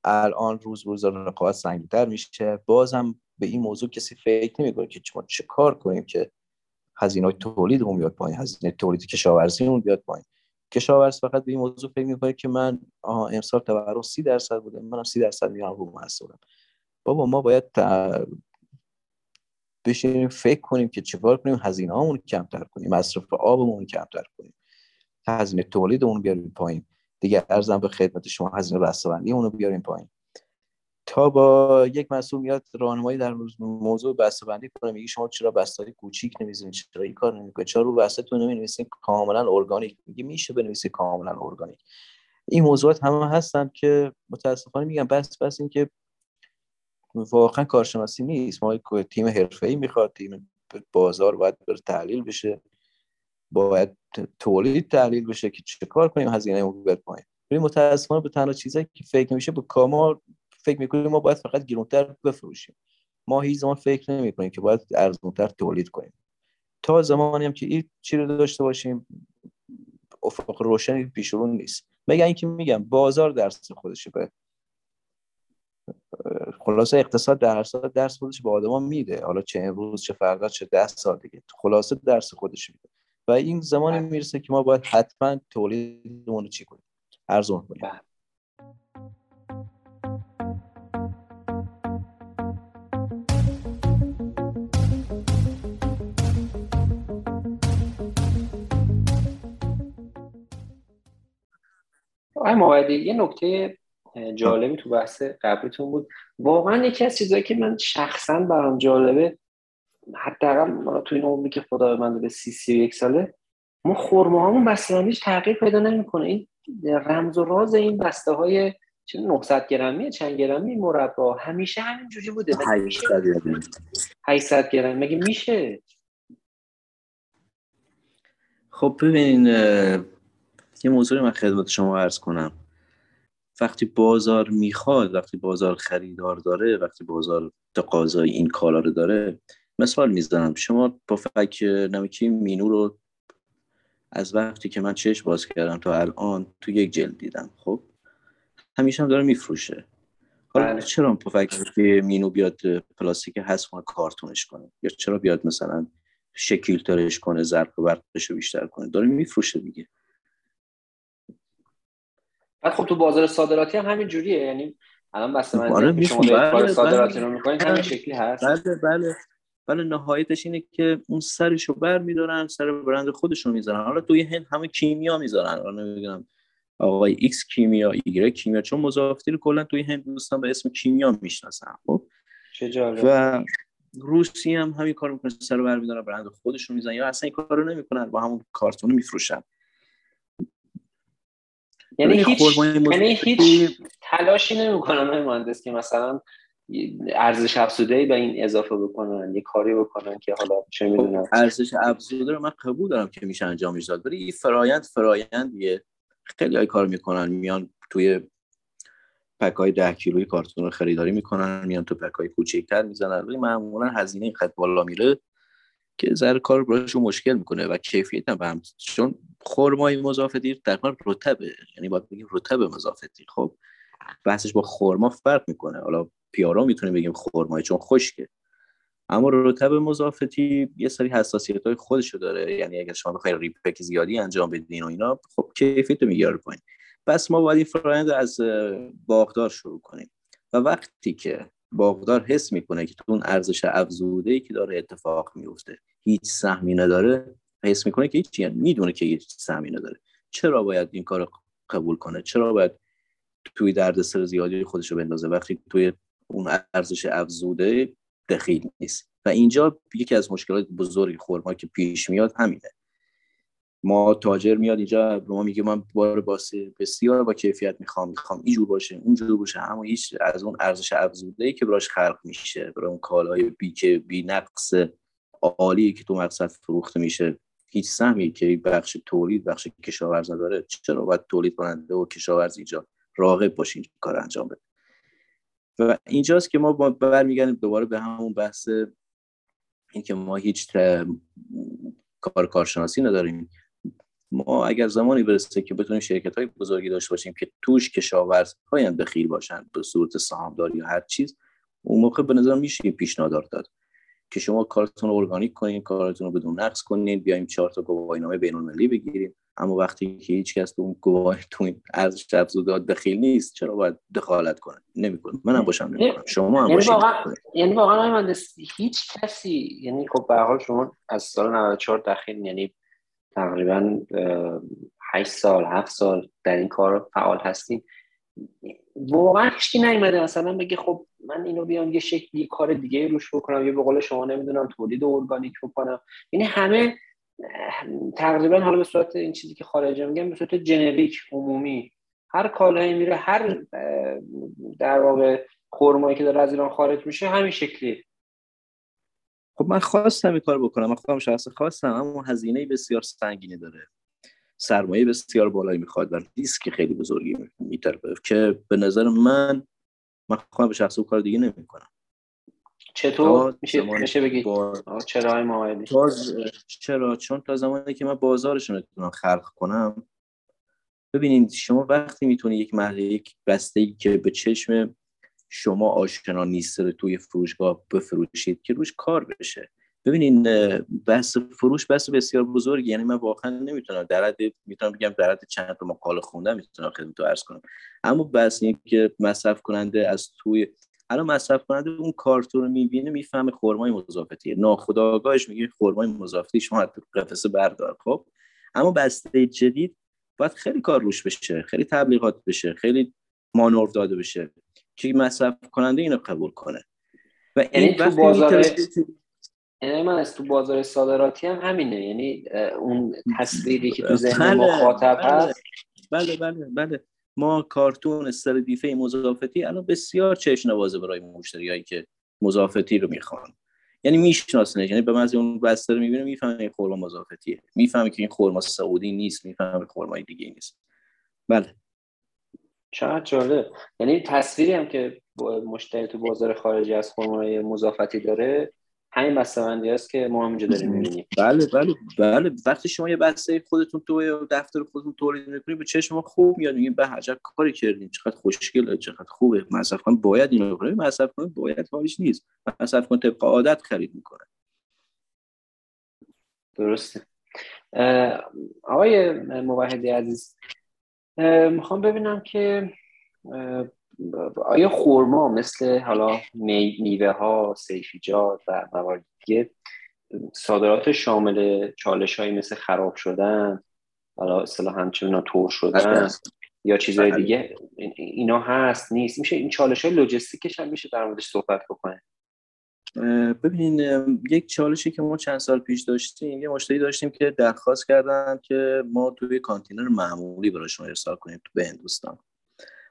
الان روز رقابت سنگین‌تر میشه. بازم به این موضوع کسی فکر نمیکنه که ما چه کار کنیم که هزینه تولیدمون بیاد پایین، هزینه تولید کشاورزیمون بیاد پایین. کشاورز فقط به این موضوع فکر میکنه که من امسال تورم 30% بوده، منم 30% میارم رو محصولم. بابا ما باید بشینیم فکر کنیم که چیکار کنیم هزینه‌هامون کمتر کنیم، مصرف آبمون کمتر کنیم، هزینه تولیدمون بیاریم پایین. دیگه ارزم به خدمت شما هزینه بسته‌بندی اون رو بیاریم پایین. تا با یک مسئول میاد راهنمایی در موضوع بسته‌بندی کنه، میگه شما چرا بسته‌های کوچیک نمی‌زنید، چرا این کار نمی‌کنید، چرا رو بسته‌تون نمی‌نویسید کاملا ارگانیک، میگه میشه بنویسید کاملا ارگانیک. این موضوعات همه هستن که متاسفانه میگم بس این که واقعا کارشناسی نیست. ما یک تیم حرفه‌ای میخواد، تیم بازار باید بر تحلیل بشه، باید تولید تحلیل بشه که چه کار کنیم هزینه‌مون بیاد پایین. ولی متاسفانه به تنها چیزی که فکر نمیشه به کاما فکر میکنیم ما باید فقط گرانتر بفروشیم. ما هیچ زمان فکر نمیکنیم که باید ارزانتر تولید کنیم. تا زمانی هم که این چیزی رو داشته باشیم افق روشنی پیش رو نیست. مگر اینکه میگم بازار درس خودشه، به خلاصه اقتصاد در هر سال درس خودش به آدما میده، حالا چه امروز چه فردا چه 10 سال دیگه خلاصه درس خودش میده. و این زمانی میرسه که ما باید حتما تولیدمون رو چی کنیم، ارزان کنیم. آقای موحدی، یه نکته جالبی تو بحث قبلیتون بود، واقعا یکی از چیزایی که من شخصا برام جالبه، حداقل تو این عمری که خدا به من داده 31 ساله، ما خرمه‌هامون بسته‌بندیش تغییر پیدا نمی‌کنه. این رمز و راز این بسته‌های 900 گرمی چند گرمی مربا همیشه همینجوری بوده، 800 گرم مگه میشه؟ خب ببین، یه موضوعی من خدمت شما عرض کنم. وقتی بازار میخواد، وقتی بازار خریدار داره، وقتی بازار تقاضای این کالا رو داره، مثال میزنم، شما پفک نمکی مینو رو از وقتی که من چشم باز کردم تا الان تو یک جلد دیدم، خب همیشه هم داره میفروشه. حالا چرا پفک مینو بیاد پلاستیک هست و کارتونش کنه، یا چرا بیاد مثلا شکل ترش کنه، زرق و برقش رو بیشتر کنه، داره میفروشه دیگه. خب تو بازار صادراتی هم همین جوریه، یعنی الان بسته‌بندی که شما بازار صادراتی رو می‌کنید همین شکلی هست. بله نهایتش اینه که اون سرشو برمی‌دارن، سر برند خودشون می‌ذارن. حالا توی هند همه کیمیا می‌ذارن، حالا نمی‌دونم آقای ایکس کیمیا، ایگرگ کیمیا، چون مضاف الطیر کلا توی هند دوستان به اسم کیمیا می‌شناسن. خب چه جالب. و روسی هم همین کارو می‌کنه، سر برمی‌دارن برند خودشون می‌ذارن، یا اصلا این کارو نمی‌کنن، با همون کارتون می‌فروشن. یعنی هیچ تلاشی نمی‌کنن مهندس که مثلا ارزش افزوده‌ای به این اضافه بکنن، یه کاری بکنن که حالا چه می‌دونن. ارزش افزوده رو من قبول دارم که میشه انجامش داد، ولی این فرایند دیگه خیلیای کار میکنن، میان توی پک‌های 10 کیلویی کارتون رو خریداری میکنن، میان تو پک‌های کوچکتر میزنن، ولی معمولا هزینه این خط بالا میره که زر کار برایشون مشکل میکنه و کیفیت هم به هم، چون خرمای مضاف دیر تقریبا رطبه، یعنی باید بگیم رطب مضاف دیر. خب بحثش با خرما فرق میکنه، حالا پیارا میتونه بگیم خرمای چون خشکه، اما رطب مضافتی یه سری حساسیت‌های خودشو داره، یعنی اگر شما بخواید ریپک زیادی انجام بدین و اینا، خب کیفیت رو میاره پایین. بس ما باید این فرآیند از باغدار شروع کنیم و وقتی که باغدار حس میکنه که تو اون ارزش افزوده‌ای که داره اتفاق میفته هیچ سهمی نداره، حس میکنه که هیچ، یعنی میدونه که هیچ سهمی نداره، چرا باید این کارو قبول کنه؟ چرا باید توی دردسر زیادی خودش رو بندازه وقتی توی اون ارزش افزوده دخیل نیست؟ و اینجا یکی از مشکلات بزرگ خرما که پیش میاد همینه. ما تاجر میاد اینجا به ما میگه من بار باسه بسیار با کیفیت میخوام اینجور باشه اونجور باشه، اما هیچ از اون ارزش افزوده‌ای که براش خلق میشه، برای اون کالای بی نقص عالی که تو مقصد فروخته میشه، هیچ سهمی که بخش تولید بخش کشاورز نداره. چرا باید تولید کننده و کشاورز اینجا راغب باشه این کار انجام بده؟ و اینجاست که ما برمیگردیم دوباره به همون بحث این که ما هیچ کارشناسی نداریم. ما اگر زمانی برسه که بتونیم شرکت‌های بزرگی داشته باشیم که توش کشاورزهای هم دخیل باشن به صورت سهامداری یا هر چیز، اون موقع به نظر میشه پیشنهاد داد که شما کارتون رو ارگانیک کنین، کارتون رو بدون نقص کنین، بیایم 4 تا گواهینامه بین‌المللی بگیریم. اما وقتی که هیچ کس تو اون گواهی تو ارزش افزوده دخیل نیست، چرا باید دخالت کنه؟ نمی‌کنه. منم باشم نمی‌کنم، شما هم باشید. یعنی واقعا من هیچ کسی، یعنی خب به هر حال شما از سال 94 دخیل، یعنی تقریبا 8 سال 7 سال در این کار فعال هستیم، واقعا هیچکی نیومده مثلا بگه خب من اینو بیام یه شکلی کار دیگه روش بکنم، یه به قول شما نمیدونم تولید ارگانیک بکنم. یعنی همه تقریبا حالا به صورت این چیزی که خارجه میگن به صورت جنریک عمومی هر کالایی میره، هر در واقع خرمایی که داره از ایران خارج میشه همین شکلی. خب من خواستم این کار بکنم، من خودم شخصا خواستم، اما هزینه بسیار سنگینی داره، سرمایه بسیار بالایی میخواد و ریسک خیلی بزرگی میتره که به نظر من خودم به شخصه کار دیگه نمیکنم. چطور میشه بگید چرای موحدی؟ چرا؟ چون تا زمانی که من بازارشون رو میتونم خلق کنم. ببینید شما وقتی میتونید یک محله، یک بسته‌ای که به چشم شما آشنا نیست رو توی فروشگاه بفروشید که روش کار بشه. ببینید بحث فروش بحث بسیار بزرگی، یعنی من واقعا نمیتونم میتونم بگم در حد چند تا مقاله خوندم میتونم خدمتتون عرض کنم. اما بحث اینه که مصرف کننده از توی الان مصرف کننده اون کارتون رو میبینه میفهمه خرمای مضافتیه، ناخودآگاهش میگه خرمای مضافتی شما حتی قفسه بردار. خب اما بسته جدید باید خیلی کار روش بشه، خیلی تبلیغات بشه، خیلی مانور داده بشه که مصرف کننده اینو قبول کنه. و یعنی تو بازار من از تو بازار صادراتی هم همینه، یعنی اون تصویری که تو ذهن مخاطب هست. بله بله بله، ما کارتون سردیفه مضافتی الان بسیار چشم‌نوازه برای مشتریایی که مضافتی رو میخوان، یعنی میشناسنش، یعنی به محض اون بسته رو میبینه میفهمه این خرما مضافتیه، میفهمه که این خرما سعودی نیست، میفهمه خرمای دیگه نیست. بله چقدر جالب. یعنی تصویری هم که مشتری تو بازار خارجی از خرمای مضافتی داره همین بسته‌بندی هست که ما همینجا داریم می‌بینیم. بله بله بله، وقتی شما یه بسته خودتون تو دفتر خودتون تولید می‌کنید به چشم ما خوب میاد، میگیم به عجب کاری کردین، چقدر خوشگله، چقدر خوبه، مصرف کننده باید اینو بخره، مصرف کننده باید حالش نیست، مصرف کننده طبق عادت خرید می‌کنه. درسته. آقای موحدی عزیز، می‌خوام ببینم که آیا خورما مثل حالا میوه ها، سیفیجات و موارد دیگه صادرات شامل چالش هایی مثل خراب شدن، حالا اصطلاحاً چون تور شدن یا چیزهای دیگه اینا هست نیست؟ میشه این چالش های لوجستیکش هم میشه در موردش صحبت بکنه؟ ببینین یک چالشی که ما چند سال پیش داشتیم، یه مشتری داشتیم که درخواست کردن که ما توی کانتینر معمولی براشون ارسال کنیم تو به هندوستان.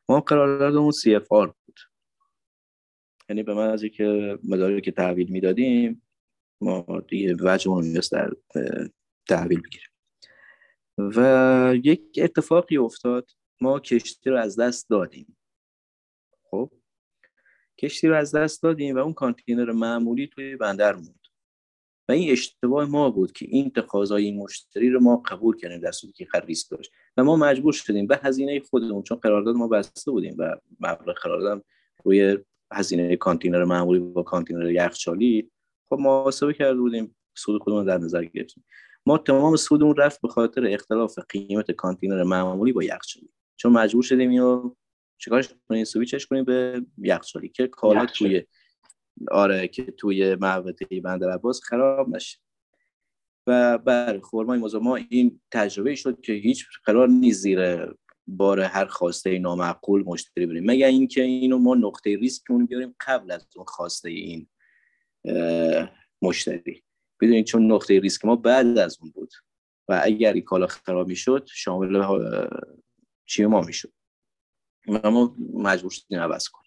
ما قراردادمون CFR بود، یعنی به من از اینکه مداری که تحویل میدادیم ما دیگه وجهمون میست در تحویل بگیریم. و یک اتفاقی افتاد، ما کشتی رو از دست دادیم. خب کشتی رو از دست دادیم و اون کانتینر معمولی توی بندر موند و این اشتباه ما بود که این تقاضای مشتری رو ما قبول کردیم در صورتی که خیلی ریسک داشت و ما مجبور شدیم به هزینه خودمون، چون قرارداد ما بسته بودیم و مبلغ قرارداد روی هزینه کانتینر معمولی با کانتینر یخچالی خب محاسبه کرده بودیم، سود خودمون در نظر گرفتیم. ما تمام سودمون رفت به خاطر اختلاف قیمت کانتینر معمولی با یخچالی، چون مجبور شدیم اینو چیکارش کنیم، سویچش کنیم به یخچالی که کالا توی که توی محوطه بندرعباس خراب نشه. و برای خرمای ما این تجربه شد که هیچ قرار نیست زیر بار هر خواسته نامعقول مشتری بریم، مگر اینکه اینو ما نقطه ریسکمون بیاریم قبل از اون خواسته این مشتری. بدونید چون نقطه ریسک ما بعد از اون بود و اگر این کالا خراب میشد شامل چی ما میشد، ما مجبور شدیم عوض کنیم.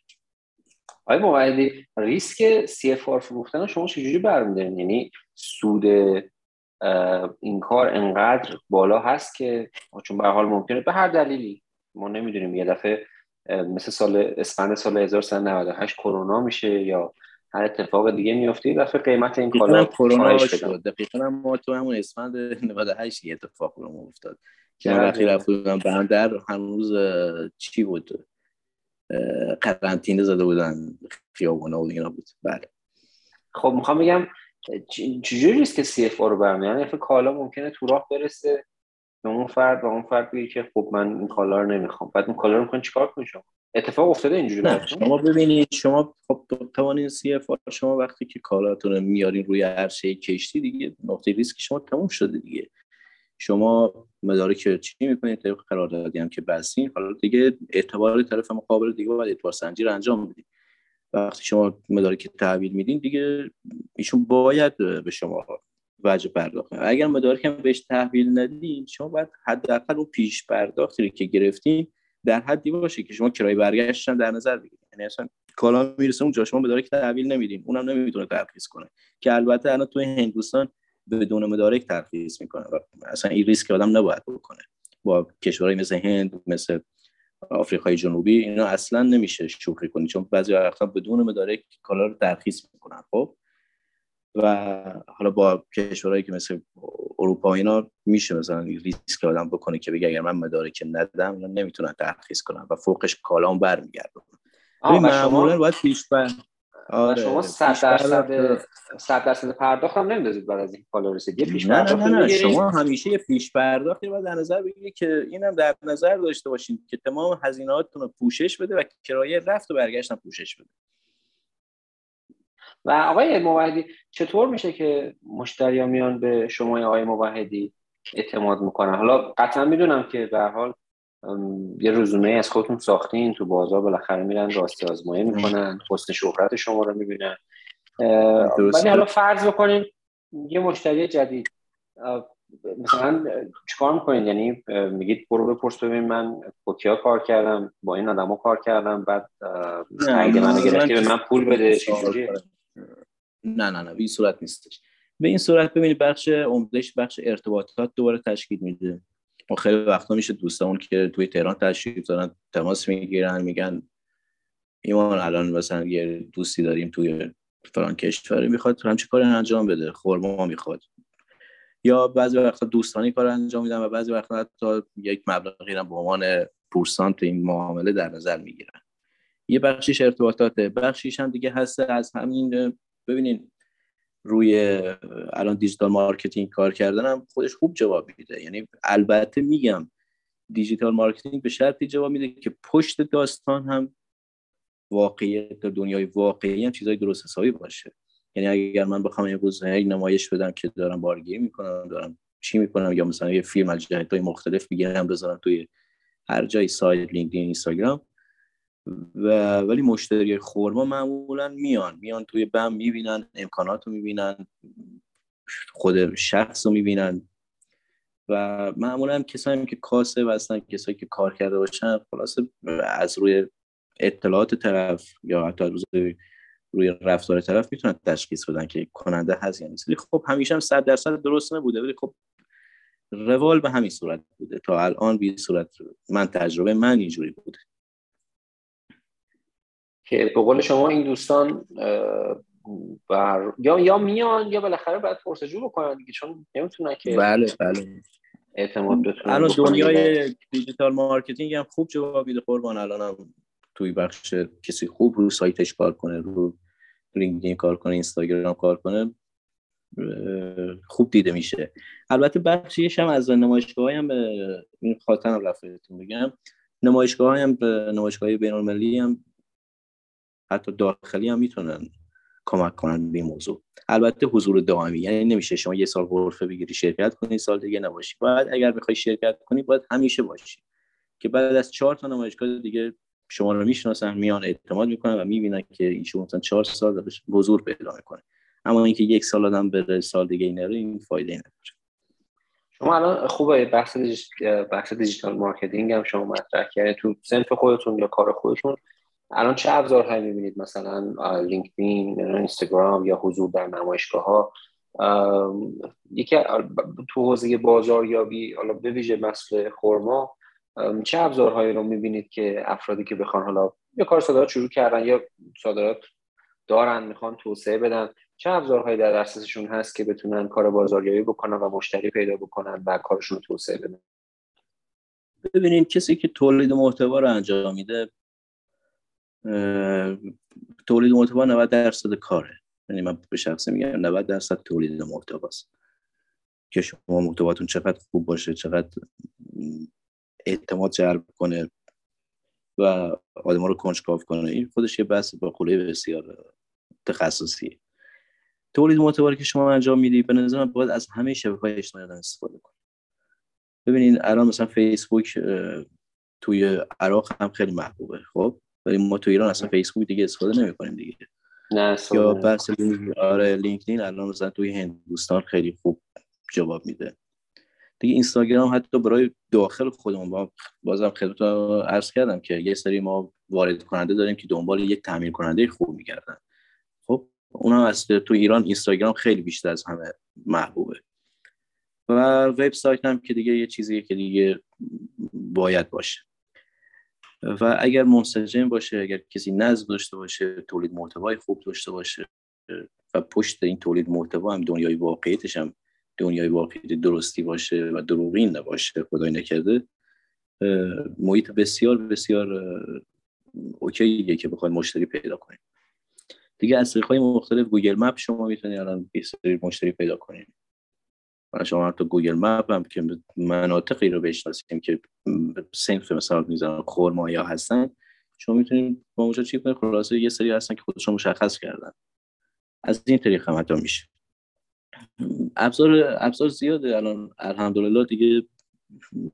آقای موحدی، ریسک CFR فروختن رو شما چجوری برمی‌دارین؟ یعنی سود این کار انقدر بالا هست که چون به حال ممکنه به هر دلیلی ما نمیدونیم یه دفعه مثل سال اسفند سال 1398 کرونا میشه یا هر اتفاق دیگه میفته یه دفعه قیمت این کالا کرونا شد. دقیقاً ما تو همون اسفند 98 یه اتفاق برامون افتاد که من اخیراً رفتم بندر، هنوز چی بود قرنطینه زده بودن خیابونا و اینا بود. بله خب میخوام بگم چجوری ریسک CFR رو برمی‌دارن؟ یعنی کالا ممکنه تو راه برسه به اون فرد و اون فرد بگه که خب من این کالا رو نمیخوام، بعد اون کالا رو میخوان چیکار کنن؟ شما اتفاق افتاده اینجوری؟ نه شما ببینید، شما خب قوانین CFR شما وقتی که کالاتون رو میارین روی عرشه کشتی دیگه نقطه ریسک شما تموم شده دیگه. شما مدارک چی میکنید؟ طبق قراردادی هم که بستین، حالا دیگه اعتبار طرف مقابل دیگه باید اعتبار سنجی رو انجام بدید. وقتی شما مدارک تحویل میدین دیگه ایشون باید به شما وجه پرداخت کنه. اگر مدارک هم بهش تحویل ندین، شما باید حداقل اون پیش پرداختی رو که گرفتین در حدی باشه که شما کرایه برگشت هم در نظر بگیرید. یعنی اصلا کالا میرسه اونجا شما مدارک تحویل نمیدین، اونم نمیتونه ترخیص کنه، که البته الان تو هندوستان بدون مدارک ترخیص میکنه. اصلا این ریسک آدم نباید بکنه. با کشورهای مثل هند، مثل آفریقای جنوبی، اینا اصلا نمیشه شوخی کنی، چون بعضی وقتا بدون مدارک کالا رو ترخیص میکنن. خب و حالا با کشورهایی که مثل اروپا اینا میشه مثلا ریسک آدم بکنه که بگه اگر من مدارک ندادم اینا نمیتونن ترخیص کنن و فوقش کالام برمیگردونن. ولی معمولا باید پیش‌پرداخت. آره شما 100% پرداخت هم نمی‌دازید بعد از این کالا رسید. یه پیش‌پرداخت می‌گیرید. شما همیشه یه پیش‌پرداخت رو باید در نظر بگیرید که اینم در نظر داشته باشین که تمام هزینه‌هاتون رو پوشش بده و کرایه رفت و برگشت هم پوشش بده. و آقای موحدی چطور میشه که مشتری ها میان به شما آقای موحدی اعتماد میکنن؟ حالا قطعا میدونم که به هر حال یه رزومه از خودتون ساختین، تو بازار بالاخره میرن راستی آزمایی میکنن، حسن شهرت شما رو میبینن. ولی حالا فرض بکنین یه مشتری جدید، مثلا چیکار میکنین؟ یعنی میگید برو بپرس ببین من با کیا کار کردم، با این آدما کار کردم، بعد اگه منو گرفتی به من پول بده چجوریه؟ نه به این صورت نیستش. به این صورت ببینید بخش عمدهش بخش ارتباطات دوباره تشکیل میده. ما خیلی وقتا میشه دوستامون که توی تهران تشریف دارن تماس میگیرن، میگن ایمان الان مثلا یه دوستی داریم توی فلان کشور میخواد همچین کاری انجام بده، خرما میخواد. یا بعضی وقتا دوستانی کار انجام میدن و بعضی وقتا حتی یک مبلغی رو به عنوان پورسانت این معامله در نظر میگیرن. یه بخشش ارتباطاته، بخشش هم دیگه هست از همین. ببینین روی الان دیجیتال مارکتینگ کار کردنم خودش خوب جواب میده. یعنی البته میگم دیجیتال مارکتینگ به شرطی جواب میده که پشت داستان هم واقعیت، در دنیای واقعی هم چیزای درست حسابی باشه. یعنی اگر من بخوام امروز یک نمایش بدم که دارم بارگیری میکنم، دارم چی میکنم، یا مثلا یه فیلم از جهت‌های مختلف بگیرم بذارم توی هر جای سایت، لینکدین، اینستاگرام، و ولی مشتری خورما معمولا میان توی بم میبینن، امکانات رو میبینن، خود شخص رو میبینن. و معمولا کسایی که کاسب هستن، کسایی که کار کرده باشن، خلاصه از روی اطلاعات طرف یا حتی روی رفتار طرف میتونن تشخیص بدن که کننده هست یا نیست. ولی خب همیشه هم 100% درست نبوده، ولی خب روال به همین صورت بوده تا الان. به صورت من تجربه من اینجوری بوده که به قول شما این دوستان یا میان یا بالاخره باید پرسجو بکنن دیگه، چون نمیتونن که بله اعتماد بتونن. الان دنیای دیجیتال مارکتینگ هم خوب جواب میده قربان. الانم توی بخش کسی خوب رو سایتش کار کنه، رو لینکدین کار کنه، اینستاگرام کار کنه، خوب دیده میشه. البته بخشیش هم از نمایشگاه‌های هم این خاطرم رفتم بگم، نمایشگاه‌های هم نمایشگاه‌های بین‌المللی هم حتی داخلی هم میتونن کمک کنن به موضوع. البته حضور دائمی، یعنی نمیشه شما یه سال غرفه بگیری شرکت کنی سال دیگه نباشی. بعد اگر بخوای شرکت کنی باید همیشه باشی، که بعد از 4 تا نمایشگاه دیگه شما رو میشناسن، میان اعتماد میکنن و میبینن که ایشون مثلا 4 سال داره حضور پیدا میکنه. اما اینکه یک سال آدم بره سال دیگه نره، این فایده نداره. شما الان خوبه بحث دیجیتال مارکتینگ هم شما مطرح کردید تو صنف خودتون یا کار خودتون. الان چه ابزارهایی می‌بینید؟ مثلا لینکدین، اینستاگرام یا حضور در نمایشگاه‌ها. یکی تو حوزه بازاریابی، حالا به ویژه مسئله خرما، چه ابزارهایی رو می‌بینید که افرادی که بخوان حالا یا کار صادرات شروع کردن یا صادرات دارن میخوان توسعه بدن، چه ابزارهایی در دسترسشون هست که بتونن کار بازاریابی بکنن و مشتری پیدا بکنن و کارشون رو توسعه بدن؟ ببینید کسی که تولید محتوا رو انجام میده، تولید محتوا 90% کاره. یعنی من به شخصه میگم 90% تولید محتواست، که شما محتواتون چقدر خوب باشه، چقدر اعتماد جلب کنه و آدما رو کنجکاو کنه. این خودش یه بحث با قله بسیار تخصصیه. تولید محتوا که شما انجام میدی به نظر من باید از همه شبکه‌های اجتماعی استفاده کنید. ببینین الان مثلا فیسبوک توی عراق هم خیلی محبوبه، خب ولی ما تو ایران اصلا فیسبوک دیگه استفاده نمی‌کنیم دیگه. نه یا بس آره لینکدین الان مثلا توی هندوستان خیلی خوب جواب میده دیگه. اینستاگرام حتی برای داخل خودمون، بازم خدمتتون عرض کردم که یه سری ما وارد کننده داریم که دنبال یک تامین کننده خوب می‌گردن. خب اونا از تو ایران اینستاگرام خیلی بیشتر از همه محبوبه. و وبسایت هم که دیگه یه چیزیه که دیگه باید باشه. و اگر منسجم باشه، اگر کسی نظم داشته باشه، تولید محتوای خوب داشته باشه و پشت این تولید محتوا هم دنیای واقعیتش هم دنیای واقعی درستی باشه و دروغین نباشه، خدای نکرده، محیط بسیار بسیار اوکیه که بخواید مشتری پیدا کنید. دیگه از طریق‌های مختلف گوگل مپ شما میتونید الان یه سری مشتری پیدا کنید. حالا شما تو گوگل مپ هم که مناطقی رو بشناسیم که صنف مثلا میذارن خرما یا هستن، شما میتونید با اونجا چیپ کنید. خلاصه یه سری هستن که خودشون مشخص کردن. از این طریق هم حتی میشه. ابزار زیاده الان الحمدلله دیگه.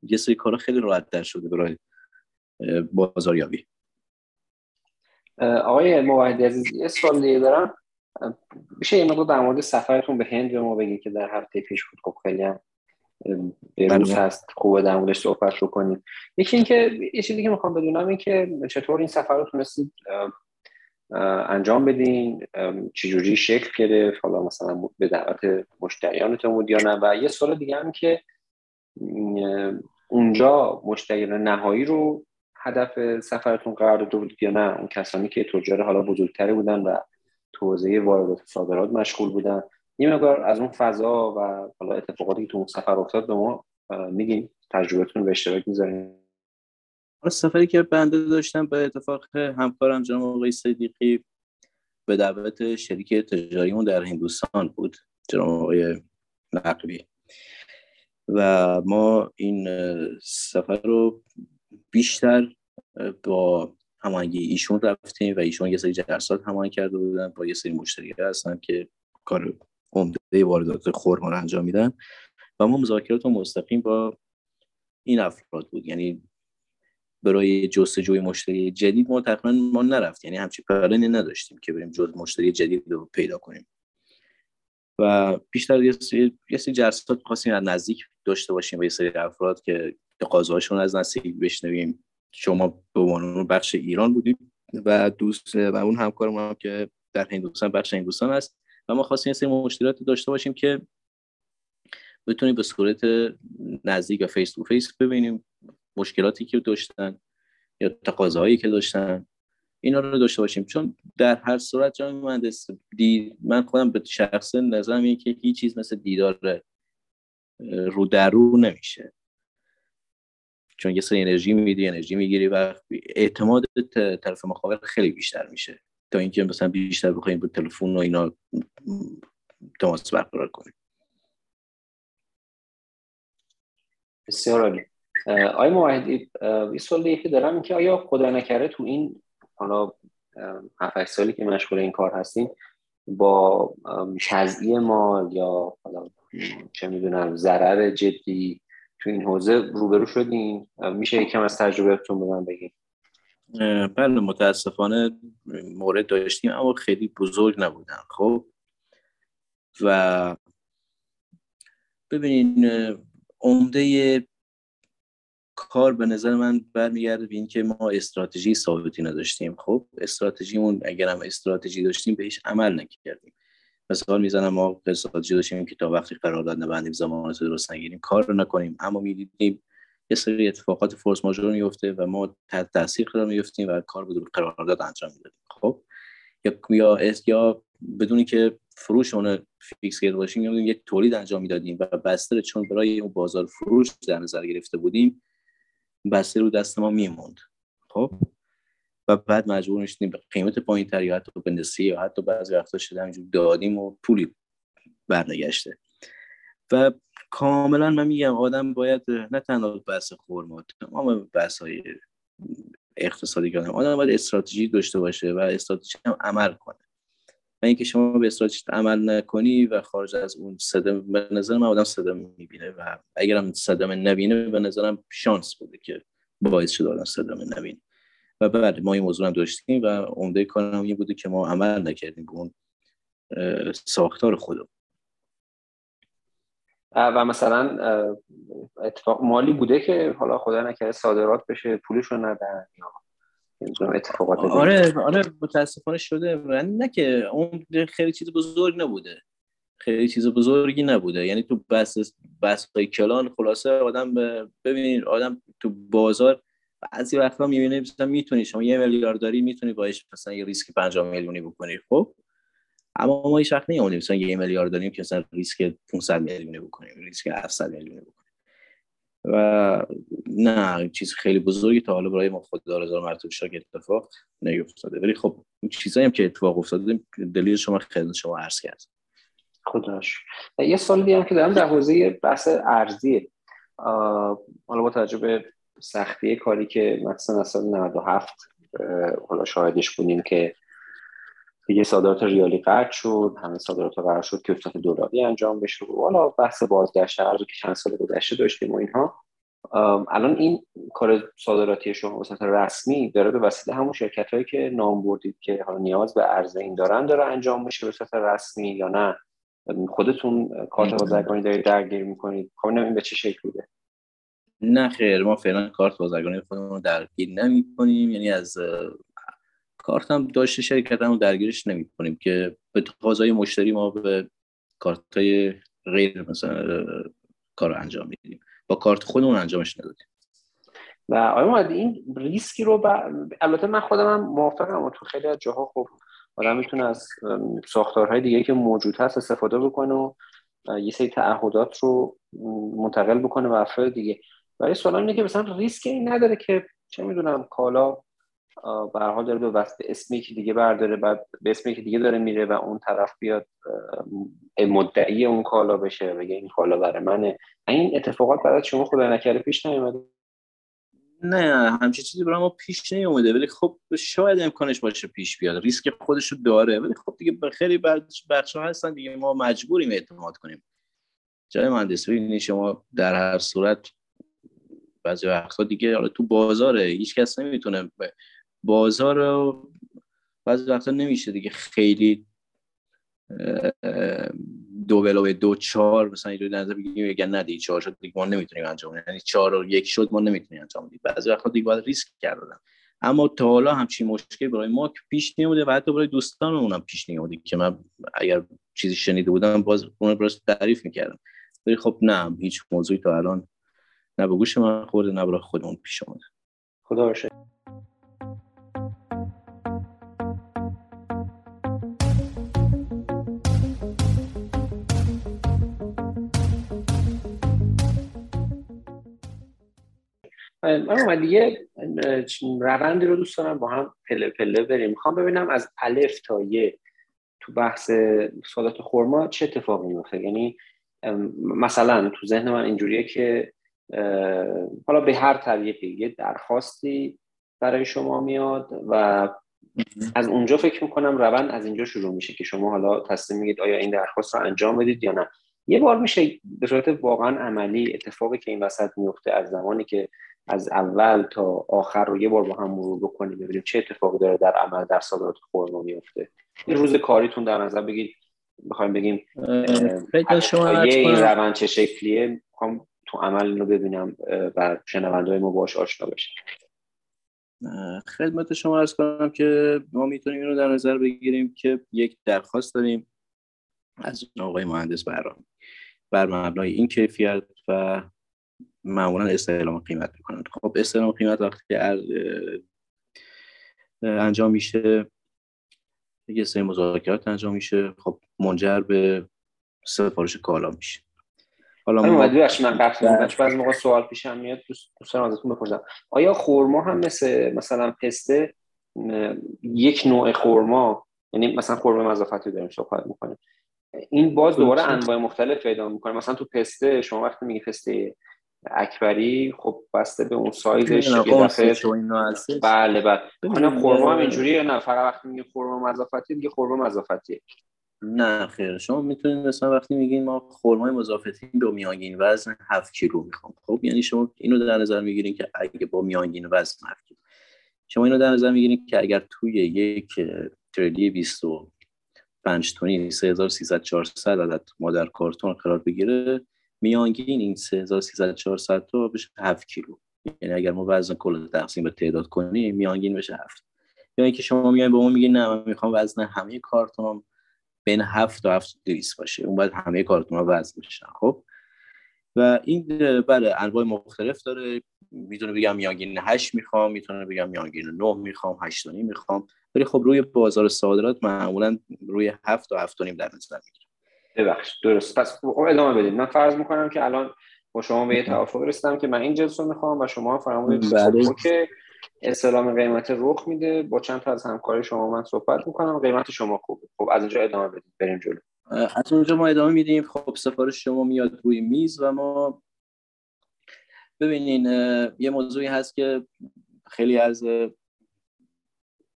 یه سری کارا خیلی راحت‌تر شده برای بازاریابی. آقای موحدی عزیز یه سوال دیگه دارم، میشه یه مقدار در مورد سفرتون به هند به ما بگید که در هفته پیش بود که خیلی هم بروز هست، خوبه در موردش صحبت رو کنیم. یکی این که یه چیزی که میخوام بدونم این که چطور این سفر رو تونستید انجام بدین، چجوری شکل گرفت، حالا مثلا به دعوت مشتریانتون بود یا نه، و یه سوال دیگه هم که اونجا مشتریان نهایی رو هدف سفرتون قرار داده بود یا نه، اون کسانی که تجار حالا بزرگتر بودن و تو حوزه واردات و صادرات مشغول بودن، این مقدار از اون فضا و حالا اتفاقاتی که تو اون سفر افتاد به ما میگین، تجربتون به اشتراک میذارین. سفری که بنده داشتم به اتفاق همکارم جناب آقای صدیقی به دعوت شریک تجاریمون در هندوستان بود، جناب آقای نقوی، و ما این سفر رو بیشتر با هماهنگی ایشون رفتیم و ایشون یه سری جلسات هماهنگ کرده بودن با یه سری مشتری هستن که کار عمده واردات خرما رو انجام میدن و ما مذاکرات مستقیم با این افراد بود. یعنی برای جستجوی مشتری جدید ما تقریبا نرفت، یعنی همچین پلنی نداشتیم که بریم جز مشتری جدید رو پیدا کنیم و بیشتر یه سری جلسات خواستیم از نزدیک داشته باشیم با یه سری افراد که تقاضاشون از نزدیک بشنویم. شما به عنوان بخش ایران بودیم و دوست و اون همکارمون هم که در هندوستان بخش هندوستان است و ما خواستیم یه سری مشتریات داشته باشیم که بتونیم به صورت نزدیک و فیس تو فیس ببینیم مشکلاتی که داشتن یا تقاضاهایی که داشتن، اینا رو داشته باشیم. چون در هر صورت جان من خودم به شخص نظرم اینه که هیچ چیز مثل دیدار رو در رو نمیشه، چون یه سری انرژی میدی، انرژی میگیری و اعتماد طرف مقابل خیلی بیشتر میشه تا اینکه مثلا بیشتر بخوایم با تلفن و اینا تماس برقرار کنیم. بسیار عالی. آقای موحدی یه سوال دیگه دارم که آیا خدا نکرده تو این حالا 7 سالی که مشغول این کار هستین با شزئی مال یا حالا چه میدونم ضرر جدی تو این حوزه روبرو شدین؟ میشه یکم از تجربه‌تون به من بگید؟ بله متاسفانه مورد داشتیم اما خیلی بزرگ نبودن. خب و ببینین عمده کار به نظر من برمیگرده به این که ما استراتژی ثابتی نداشتیم. خب استراتژیمون اگر هم استراتژی داشتیم بهش عمل نکردیم. مثال میزنم ما استراتژی داشتیم که تا وقتی قرارداد نبندیم، ضمانت درست نگیریم، کار رو نکنیم، اما می‌دیدیم یه سری اتفاقات فورس ماژور میفته و ما تحت تاثیر قرار می‌افتیم و کار بدون قرارداد انجام میدادیم. خب یا بدونی که فروش اون فیکس کرده باشیم، می‌دونیم یه تولید انجام میدادیم و بستر چون برای اون بازار فروش در نظر گرفته بودیم بسته رو دست ما میموند. خب و بعد مجبور میشدیم به قیمت پایین تر یا حتی به نسیه یا حتی بعضی وقتا شده همینجور دادیم و پولی برنگشته. و کاملا من میگم آدم باید نه تنها بحث خرما، تمام بحث های اقتصادی کنم، آدم باید استراتژی داشته باشه و استراتژی هم عمل کنه. و اینکه شما به استراتژی عمل نکنی و خارج از اون صدمه، به نظر من آدم صدمه میبینه و اگرم صدمه نبینه به نظرم شانس بوده که باعث شده آدم صدمه نبینه. و بعد ما این موضوع هم داشتیم و عمده کارم این بوده که ما عمل نکردیم به اون ساختار خودمون. و مثلا اتفاق مالی بوده که حالا خدا نکرده صادرات بشه پولشو ندن یا اتفاقات بوده؟ آره متاسفانه شده، نه که اون خیلی چیز بزرگ نبوده، خیلی چیز بزرگی نبوده. یعنی تو بحث‌های کلان خلاصه آدم ببینید آدم تو بازار بعضی وقتا میبینه مثلا میتونی شما 1 میلیارد داری میتونی باهاش مثلا یه ریسک 5 میلیونی بکنی، خب اما ما هیچ وقت نمی‌آونیم مثلا 1 میلیارد داریم که مثلا ریسک 500 میلیونی بکنیم، ریسک 700 میلیونی بکنیم. و نه چیز خیلی بزرگی تا حالا برای ما خدا رضا مرتضی شاه اتفاق نیفتاده، ولی خب چیزایی هم که اتفاق افتاده دلیل شما خیلی شما عرض کرد. خداش یه سال دیگه هم که دارم در حوزه بحث ارزیه، حالا با توجه به سختی کاری که مثلا سال 97 حالا شاهدش بودیم که دیگه صادرات ریالی قطع شد، همه صادرات قرار شد که افتاد دلاری انجام بشه و حالا بحث بازگشت ارز که چند سال گذشته داشتیم و اینها. الان این کار صادراتی شما وسط رسمی داره به وسیله همون شرکتایی که نام بردید که حالا نیاز به ارز این دارن داره انجام میشه وسط رسمی یا نه خودتون کارت بازرگانی دارید درگیر میکنید؟ کاملا این به چه شکل بوده؟ نه خیر، ما فعلا کارت بازرگانی خودمون درگیر نمی‌کنیم، یعنی از کارت هم داشته شرکتمون درگیرش نمی‌کنیم که به تقاضای مشتری ما به کارت‌های غیر مثلا کارو انجام میدیم، با کارت خودمون انجامش ندادیم. و آقای محمدی این ریسکی رو البته من خودم موافقم، اما تو خیلی از جاها خب آدم میتونه از ساختارهای دیگه که موجود هست استفاده بکنه و یه سری تعهدات رو منتقل بکنه به افراد دیگه. برای سوال اینه که مثلا ریسکی این نداره که چه میدونم کالا به هر حال داره به واسطه اسمی که دیگه برداره بعد به اسمی که دیگه داره میره و اون طرف بیاد مدعی اون کالا بشه بگه این کالا برای منه؟ این اتفاقات برای شما خدا نکرده پیش نیومده؟ نه همچین چیزی برای ما پیش نیومده، ولی خب شاید امکانش باشه پیش بیاد، ریسک خودش رو داره، ولی خب دیگه خیلی بخش‌ها هستن دیگه ما مجبوریم اعتماد کنیم. جای مهندسی اینه شما در هر صورت بعضی وقتا دیگه حالا تو بازاره هیچ کس نمیتونه بازار رو بعضی وقتا نمیشه دیگه خیلی دو چهار مثلا اینجوری نظر بگیریم اگر ندی 4 شد دیگه ما نمیتونیم انجام بدیم، یعنی 4-1 شد ما نمیتونیم انجام بدیم، بعضی وقتا دیگه باید ریسک کردن. اما تا حالا همچین مشکلی برای ما پیش نیومده و حتی برای دوستانمون هم پیش نیومده که من اگر چیزی شنیده بودم باز اون رو تعریف میکردم، ولی خب نه هیچ موضوعی تا الان نه به گوش من خورده نه برای خودمون پیش اومده. خدا رو شکر. من دیگه روندی رو دوست دارم با هم پله پله بریم. میخوام ببینم از الف تا ی تو بحث صادرات خرما چه اتفاقی میفته. یعنی مثلا تو ذهن من اینجوریه که حالا به هر طریقی یه درخواستی برای شما میاد و از اونجا فکر میکنم روند از اینجا شروع میشه که شما حالا تصمیم میگید آیا این درخواست رو انجام بدید یا نه. یه بار میشه به صورت واقعا عملی اتفاقی که این وسط میفته از زمانی که از اول تا آخر رو یه بار با هم مرور بکنیم ببینیم چه اتفاقی داره در عمل در صادرات خرما میفته؟ این روز کاریتون در نظر بگید بخوایم بگیم این روند چه شکلیه، میخوام تو عمل رو ببینم و شنونده‌های ما باهاش آشنا بشن. خدمت شما عرض کنم که ما میتونیم اینو در نظر بگیریم که یک درخواست داریم از آقای مهندس بهرامی بر مبنای این کیفیت و معمولا استعلام قیمت میکنند. خب استعلام قیمت وقتی انجام میشه یه سری مذاکرات انجام میشه، خب منجر به سفارش کالا میشه. حالا من قبلا چون بعضی موقع سوال پیشم میاد دوستان ازتون بپرسم آیا خرما هم مثلا پسته یک نوع خرما، یعنی مثلا خرما مضافتی داریم صحبت می‌کنیم این باز دوباره انواع مختلف پیدا می‌کنه؟ مثلا تو پسته شما وقتی میگی پسته اکبری خب بسته به اون سایزش یه دفعه بله بله خانم خرما هم اینجوریه نه فقط وقتی میگه خرما مضافتی دیگه خرما مضافتیه نه خیر شما میتونید مثلا وقتی میگین ما خرمای مضافتی رو میانگین وزن 7 کیلو میخوام خب یعنی شما اینو در نظر میگیرین که اگه با میانگین وزن 7 کیلو شما اینو در نظر میگیرین که اگر توی یک تریلی 25 تنی 3300 400 عدد مادر کارتن قرار بگیره میانگین این 3300 400 تا بشه 7 کیلو یعنی اگر ما وزن کل تقسیم به تعداد کنیم میانگین بشه 7 یا اینکه شما میگین به اون میگین نه من میخوام وزن همه کارتونام بین 7 تا 7200 باشه اون باید همه کارتون‌ها وزن بشن خب و این بله انواع مختلف داره میتونه بگم میانگین 8 میخوام میتونه بگم میانگین 9 میخوام 8 تا میخوام ولی خب روی بازار صادرات معمولا روی 7 تا 7 در نظر میگیرم ببخشید درست پس ادامه بدید من فرض میکنم که الان با شما به یه توافق رسیدم که من این جنس رو میخوام و شما فرمودید که اسلام قیمت رخ میده با چند تا از همکارای شما من صحبت میکنم قیمت شما خوبه خب از اینجا ادامه بدید بریم جلو از اونجا ما ادامه میدیم خب سفارش شما میاد روی میز و ما ببینین یه موضوعی هست که خیلی از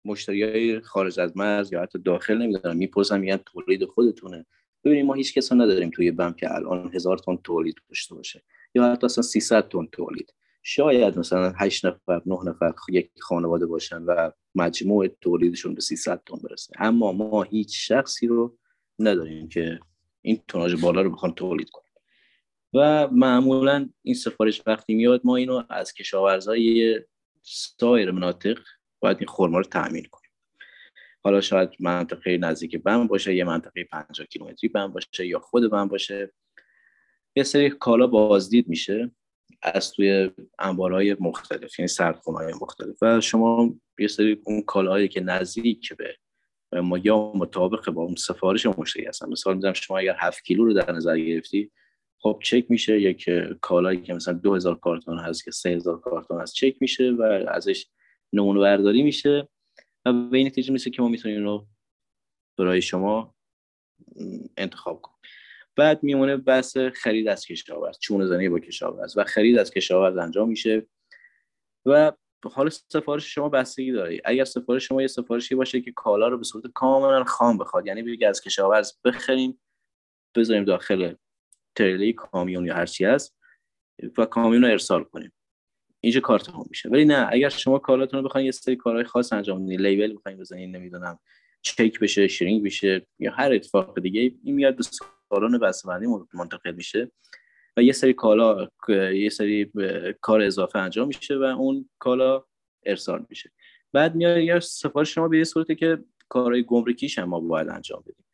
مشتریای خارج از مرز یا حتی داخل نمیدونن میپرسن میگن تولید خودتونه ببینید ما هیچ کسا نداریم توی بم که الان 1000 تن تولید داشته باشه یا حتی مثلا 300 تن تولید شاید مثلا 8 نفر 9 نفر یک خانواده باشن و مجموع تولیدشون به 300 تن برسه اما ما هیچ شخصی رو نداریم که این توناژ بالا رو بخوان تولید کنن و معمولا این سفارش وقتی میاد ما اینو از کشاورزای سایر مناطق باید این خرما رو تأمین کنیم حالا شاید منطقه نزدیک بم باشه یا منطقه 50 کیلومتری بم باشه یا خود بم باشه یه سری کالا بازدید میشه از توی انبارهای مختلف یعنی سردخونه‌های مختلف و شما یه سری اون کالاهایی که نزدیک به ما یا مطابق با اون سفارش مشتری هستن مثلا میذارم شما اگر 7 کیلو رو در نظر گرفتی خب چک میشه یک کالایی که مثلا 2000 کارتن هست که 3000 کارتن هست چک میشه و ازش نمونه برداری میشه و به این نتیجه میشه که ما میتونیم رو برای شما انتخاب کنیم بعد میمونه بحث خرید از کشاورز چون زنی با کشاورز و خرید از کشاورز انجام میشه و حالا سفارش شما بستگی داره اگر سفارش شما یه سفارشی باشه که کالا رو به صورت کاملا خام بخواد یعنی بگه از کشاورز بخریم بذاریم داخل تریلی کامیون یا هر چی هست و کامیون رو ارسال کنیم اینجا کارت هم میشه ولی نه اگر شما کالاتون رو بخواید یه سری کارهای خاص انجام بدین لیبل بخواید بزنین نمیدونم چک بشه شرینگ بشه یا هر اتفاق دیگه این میاد به کالون بسته‌بندی منتقل میشه و یه سری کالا یه سری کار اضافه انجام میشه و اون کالا ارسال میشه بعد میاد یه سفارش شما به یه صورتی که کارهای گمرکیش هم ما باید انجام بدیم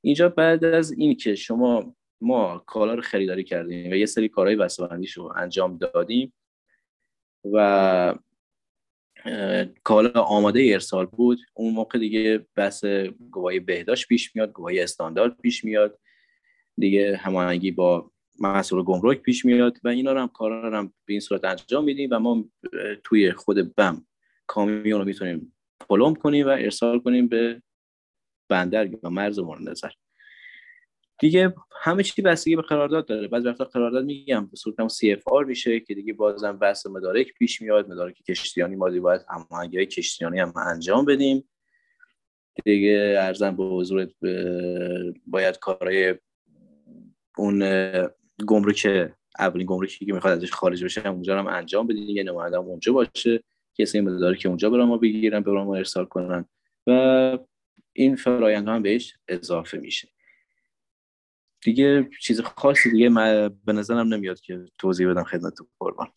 اینجا بعد از این که شما ما کالا رو خریداری کردیم و یه سری کارهای بسته‌بندیش رو انجام دادیم و کالا آماده ارسال بود اون موقع دیگه بس گواهی بهداشت پیش میاد گواهی استاندارد پیش میاد دیگه هماهنگی با مسئول گمرک پیش میاد و اینا رو هم کارا رو هم به این صورت انجام میدیم و ما توی خود بم کامیون رو میتونیم پلم کنیم و ارسال کنیم به بندر یا مرز مورد نظر دیگه همه چی بستگی به قرارداد داره بعضی وقتا قرارداد میگم به صورت هم CFR میشه که دیگه بازم بحث مدارک پیش میاد مدارک کشتیانی ما دیگه باید هماهنگی‌های کشتیانی هم انجام بدیم دیگه ارزم به حضورت باید کارهای اون گمرک اولین گمرکی که میخواد ازش خارج بشه اونجا هم انجام بدیم یه نماینده اونجا باشه کسی مدارک اونجا برام بگیرن برام ارسال کنن و این فرآیند هم بهش اضافه میشه دیگه چیز خاصی دیگه به نظرم نمیاد که توضیح بدم خدمتتون قربان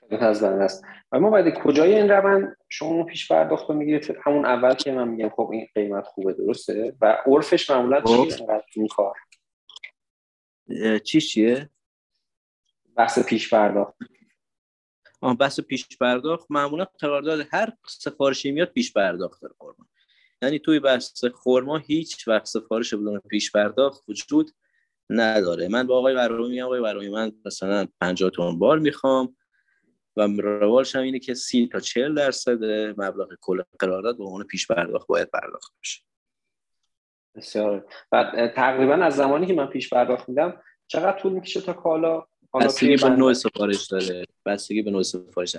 خدمتتون هست و ما بعد کجای این روند شما پیش پرداخت میگیرید همون اول که من میگم خب این قیمت خوبه درسته و عرفش معمولا چیه این کار چیه بحث پیش پرداخت بحث پیش پرداخت معمولا قرارداد هر سفارشی میاد پیش پرداخت داره قربان یعنی توی بحث خرما هیچ وقت سفارش بدون پیش پرداخت وجود نداره من با آقای بهرامی میگم آقای بهرامی من مثلا 50 تن بار میخوام و روالش هم اینه که 30 تا 40% مبلغ کل قرارداد به عنوان پیش پرداخت باید پرداخت بشه. بسیار. بعد تقریبا از زمانی که من پیش پرداخت میدم چقدر طول میکشه تا کالا بستگی به نوع سفارش داره.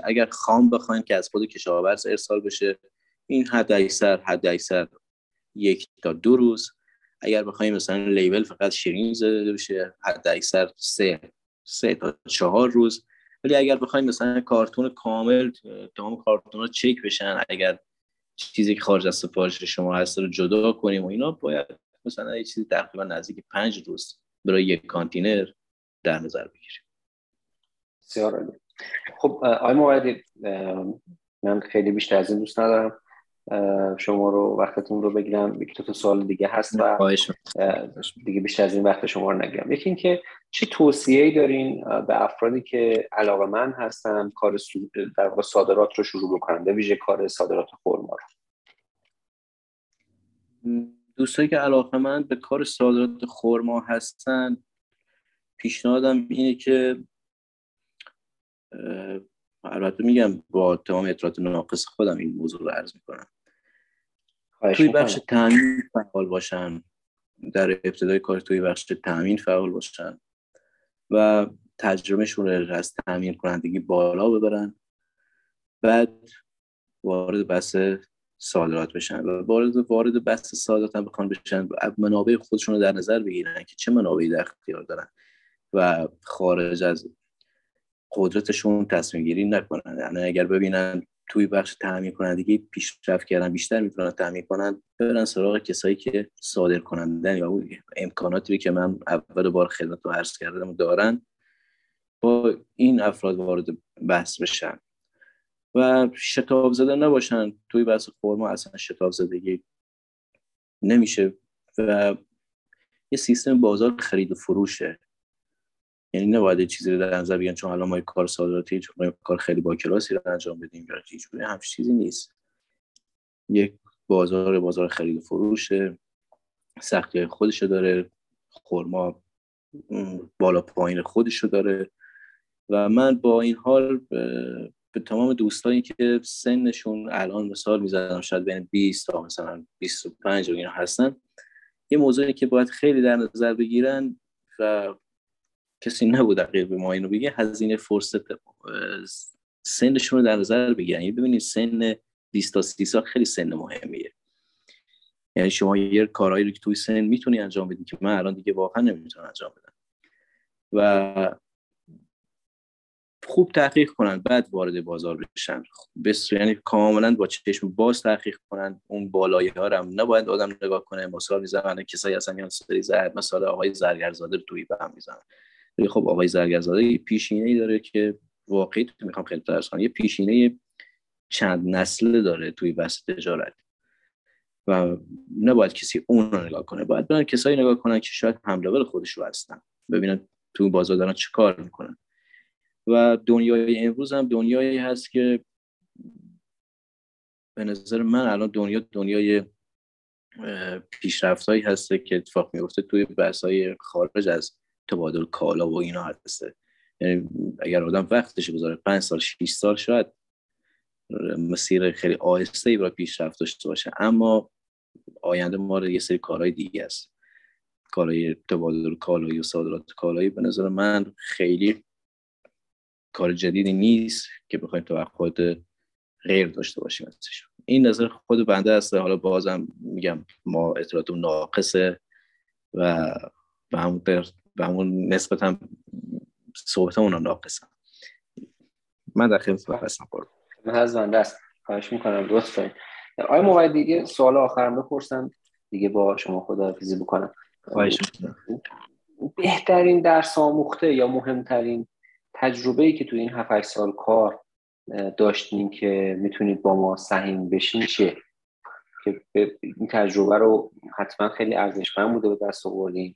اگر خام بخواین که از خود کشاورز ارسال بشه این حد اکثر 1 تا 2 روز. اگر بخوایم مثلا لیبل فقط شیرین زده بشه حد اکثر 3 تا 4 روز. ولی اگر بخوایم مثلا کارتون کامل تمام کارتون‌ها چک بشن، اگر چیزی که خارج از سفارش شما هست رو جدا کنیم و اینا، باید مثلا یه چیزی تقریبا نزدیک 5 روز برای یک کانتینر در نظر بگیریم. بسیار عالی. خب آقای موحدی، من خیلی بیشتر از این دوست ندارم شما رو وقتتون رو بگیرم. یک تا سوال دیگه هست و دیگه بیشتر از این وقت شما رو نگیرم. یکی این که چه توصیه‌ای دارین به افرادی که علاقه‌مند هستن کار در واقع صادرات رو شروع بکنن، به ویژه کار صادرات خرما رو؟ دوستایی که علاقه‌مند به کار صادرات خرما هستن، پیشنهادم اینه که البته میگم با تمام اطلاعات ناقص خودم این موضوع رو عرض میکنم، توی بخش تامین فعال باشن، در ابتدای کار توی بخش تامین فعال باشن و تجربهشون رو از تامین کنندگی بالا ببرن، بعد وارد بحث صادرات بشن و وارد بحث صادرات هم بخوان بشن و منابع خودشون رو در نظر بگیرن که چه منابعی در اختیار دارن و خارج از قدرتشون تصمیم گیری نکنن. یعنی اگر ببینن توی بخش تامین کنندگی پیشرفت کردن، بیشتر میتونن تامین کنن، برن سراغ کسایی که صادر کنندن یا امکاناتی که من اول بار خدمت رو عرض کردم دارن، با این افراد وارد بحث بشن و شتاب زده نباشن. توی بحث خرما اصلا شتاب زدگی نمیشه و یه سیستم بازار خرید و فروشه، یعنی نباید چیزی رو در نظر بگیرن چون الان ما یک کار صادراتی، چون کار خیلی با کلاسی رو انجام بدیم یا چیزی، همین چیزی نیست. یک بازار خرید و فروشه، سختی‌های خودشو داره، خرما بالا پایین خودشو داره و من با این حال به تمام دوستانی که سنشون الان مثال می‌زنم شاید بین 20 تا مثلا 25 و اینا هستن، یه موضوعی که باید خیلی در نظر بگیرن و کسی نبود دقیق به ما اینو بگه، هزینه فرصت سنشون رو در نظر بگیرن. یعنی ببینید سن 20 تا 30 سال خیلی سن مهمیه، یعنی شما یه کارهایی رو که توی سن میتونی انجام بدی که من الان دیگه واقعا نمیتونم انجام بدم و خوب تحقیق کنن بعد وارد بازار بشن، یعنی کاملا با چشم باز تحقیق کنن. اون بالایی ها رو نباید آدم نگاه کنه، مثال میزنن کسایی هستن که سری زرد، مثال آقای زرگرزاده رو توی بهم میزنن. خب آقای زرگرزاده پیشینه‌ای داره که واقعی میخوام خیلی درس کنم، یه پیشینه چند نسله داره توی بحث تجارت و نباید کسی اون رو نگاه کنه، باید برن کسایی نگاه کنن که شاید هم لول خودشون هستن، ببینن تو بازار دارن چه کار میکنن. و دنیای امروز هم دنیایی هست که به نظر من الان دنیای پیشرفتایی هست که اتفاق میفته توی بحث‌های خارج از تبادل کالا و اینا هسته. یعنی اگر آدم وقتش بذاره 5 سال 6 سال شاید مسیر خیلی آهسته‌ای برای پیشرفت داشته باشه، اما آینده ما رو یه سری کارهای دیگه است. کارهای تبادل کالایی و صادرات کالایی به نظر من خیلی کار جدیدی نیست که بخوایم توقعات غیر داشته باشیم ازش. این نظر خود بنده است. حالا بازم میگم ما اطلاعاتمون ناقصه و به همون نسبت هم صحبتمون رو ناقصم. من در خدمت هستم. من از بنده است. خواهش میکنم دوست دارین. آقای موحدی دیگه سوال آخرم بپرسم دیگه با شما خداحافظی بکنم. خواهش میکنم. بهترین درس آموخته یا مهمترین تجربه‌ای که تو این 7-8 سال کار داشتین که میتونید با ما سهیم بشین چه؟ که این تجربه رو حتما خیلی ارزشمند بوده به دست آوردین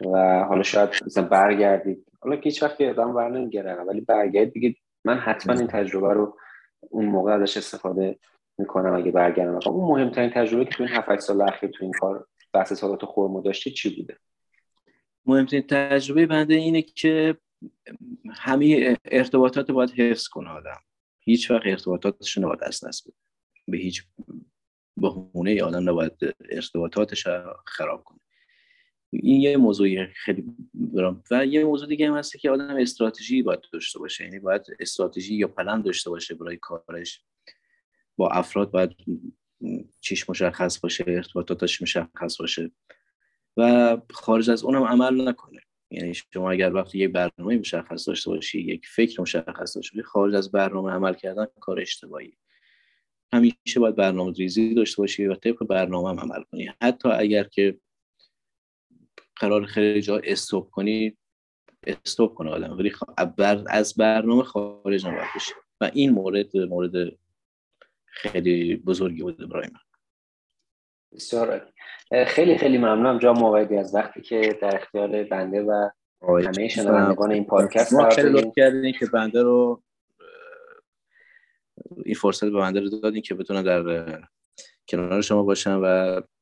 و حالا شاید مثلا برگردید، حالا که هیچ وقت یادم بر نمیگره، ولی برگردید بگید من حتما این تجربه رو اون موقع ازش استفاده میکنم اگه برگردم. اون مهمترین تجربه که تو این 7-8 سال اخیر تو این کار بحث صادرات خرما داشتید چی بوده؟ مهمترین تجربه بنده اینه که همه ارتباطات باید حفظ کنه آدم، هیچ وقت ارتباطاتش نباید از دست بده، به هیچ بهونه آدم نباید ارتباطاتش خراب کنه این یه موضوعی خیلی برام. و یه موضوع دیگه هم هست که آدم استراتژی باید داشته باشه، یعنی باید استراتژی یا پلن داشته باشه برای کارش، با افراد باید چیش مشخص باشه، ارتباطاتش مشخص باشه و خارج از اونم عمل نکنه. یعنی شما اگر وقتی یک برنامه مشخص داشته باشی، یک فکر مشخص داشته باشی، خارج از برنامه عمل کردن کار اشتباهی. همیشه باید برنامه‌ریزی داشته باشی و طبق برنامه هم عمل کنی. حتی اگر که قرار خیلی جا استوب کنی، استوب کنه آدم، ولی از برنامه خارج نباید بشه. و این مورد خیلی بزرگی بود برای من. بسیار خیلی خیلی ممنونم جناب موحدی از وقتی که در اختیار بنده و همه شنوندگان این پادکست قرار دادین که بنده رو این فرصت به بنده رو دادین که بتونم در کنار شما باشم و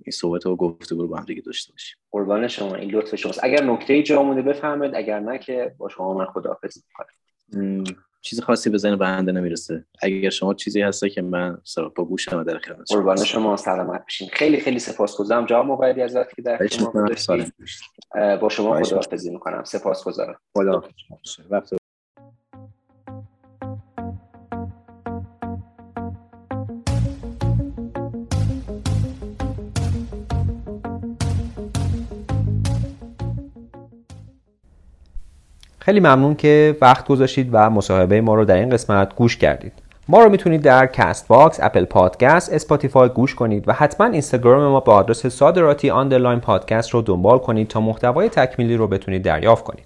این صحبت و گفتگو رو با هم دیگه داشته باشیم. قربان شما، این لطف شماست. اگر نکته‌ای جا مونده بفرمایید، اگر نه که با شما من خداحافظی می‌کنم. چیز خاصی به ذهن بنده نمیرسه. اگر شما چیزی هست که من سراپا گوشم و در خدمت شما. قربان شما، سلامت بشین. خیلی خیلی سپاسگزارم جناب موحدی از وقتی در خدمت بودید. با شما خداحافظی می‌کنم. سپاسگزارم. خدا وقت خیلی ممنون که وقت گذاشتید و مصاحبه ما رو در این قسمت گوش کردید. ما رو میتونید در کست باکس، اپل پادکست، اسپاتیفای گوش کنید و حتما اینستاگرام ما با آدرس saderati_podcast رو دنبال کنید تا محتوای تکمیلی رو بتونید دریافت کنید.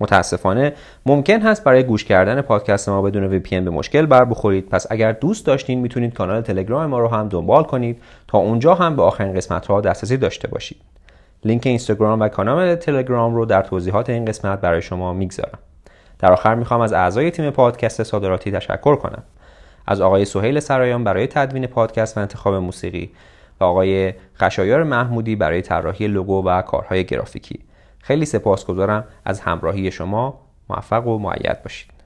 متاسفانه ممکن هست برای گوش کردن پادکست ما بدون VPN به مشکل بربخورید، پس اگر دوست داشتین میتونید کانال تلگرام ما رو هم دنبال کنید تا اونجا هم به آخرین قسمت‌ها دسترسی داشته باشید. لینک اینستاگرام و کانال تلگرام رو در توضیحات این قسمت برای شما میگذارم. در آخر میخوام از اعضای تیم پادکست صادراتی تشکر کنم. از آقای سهيل سرایان برای تدوین پادکست و انتخاب موسیقی و آقای قشایار محمودی برای طراحی لوگو و کارهای گرافیکی. خیلی سپاسگزارم از همراهی شما. موفق و مؤید باشید.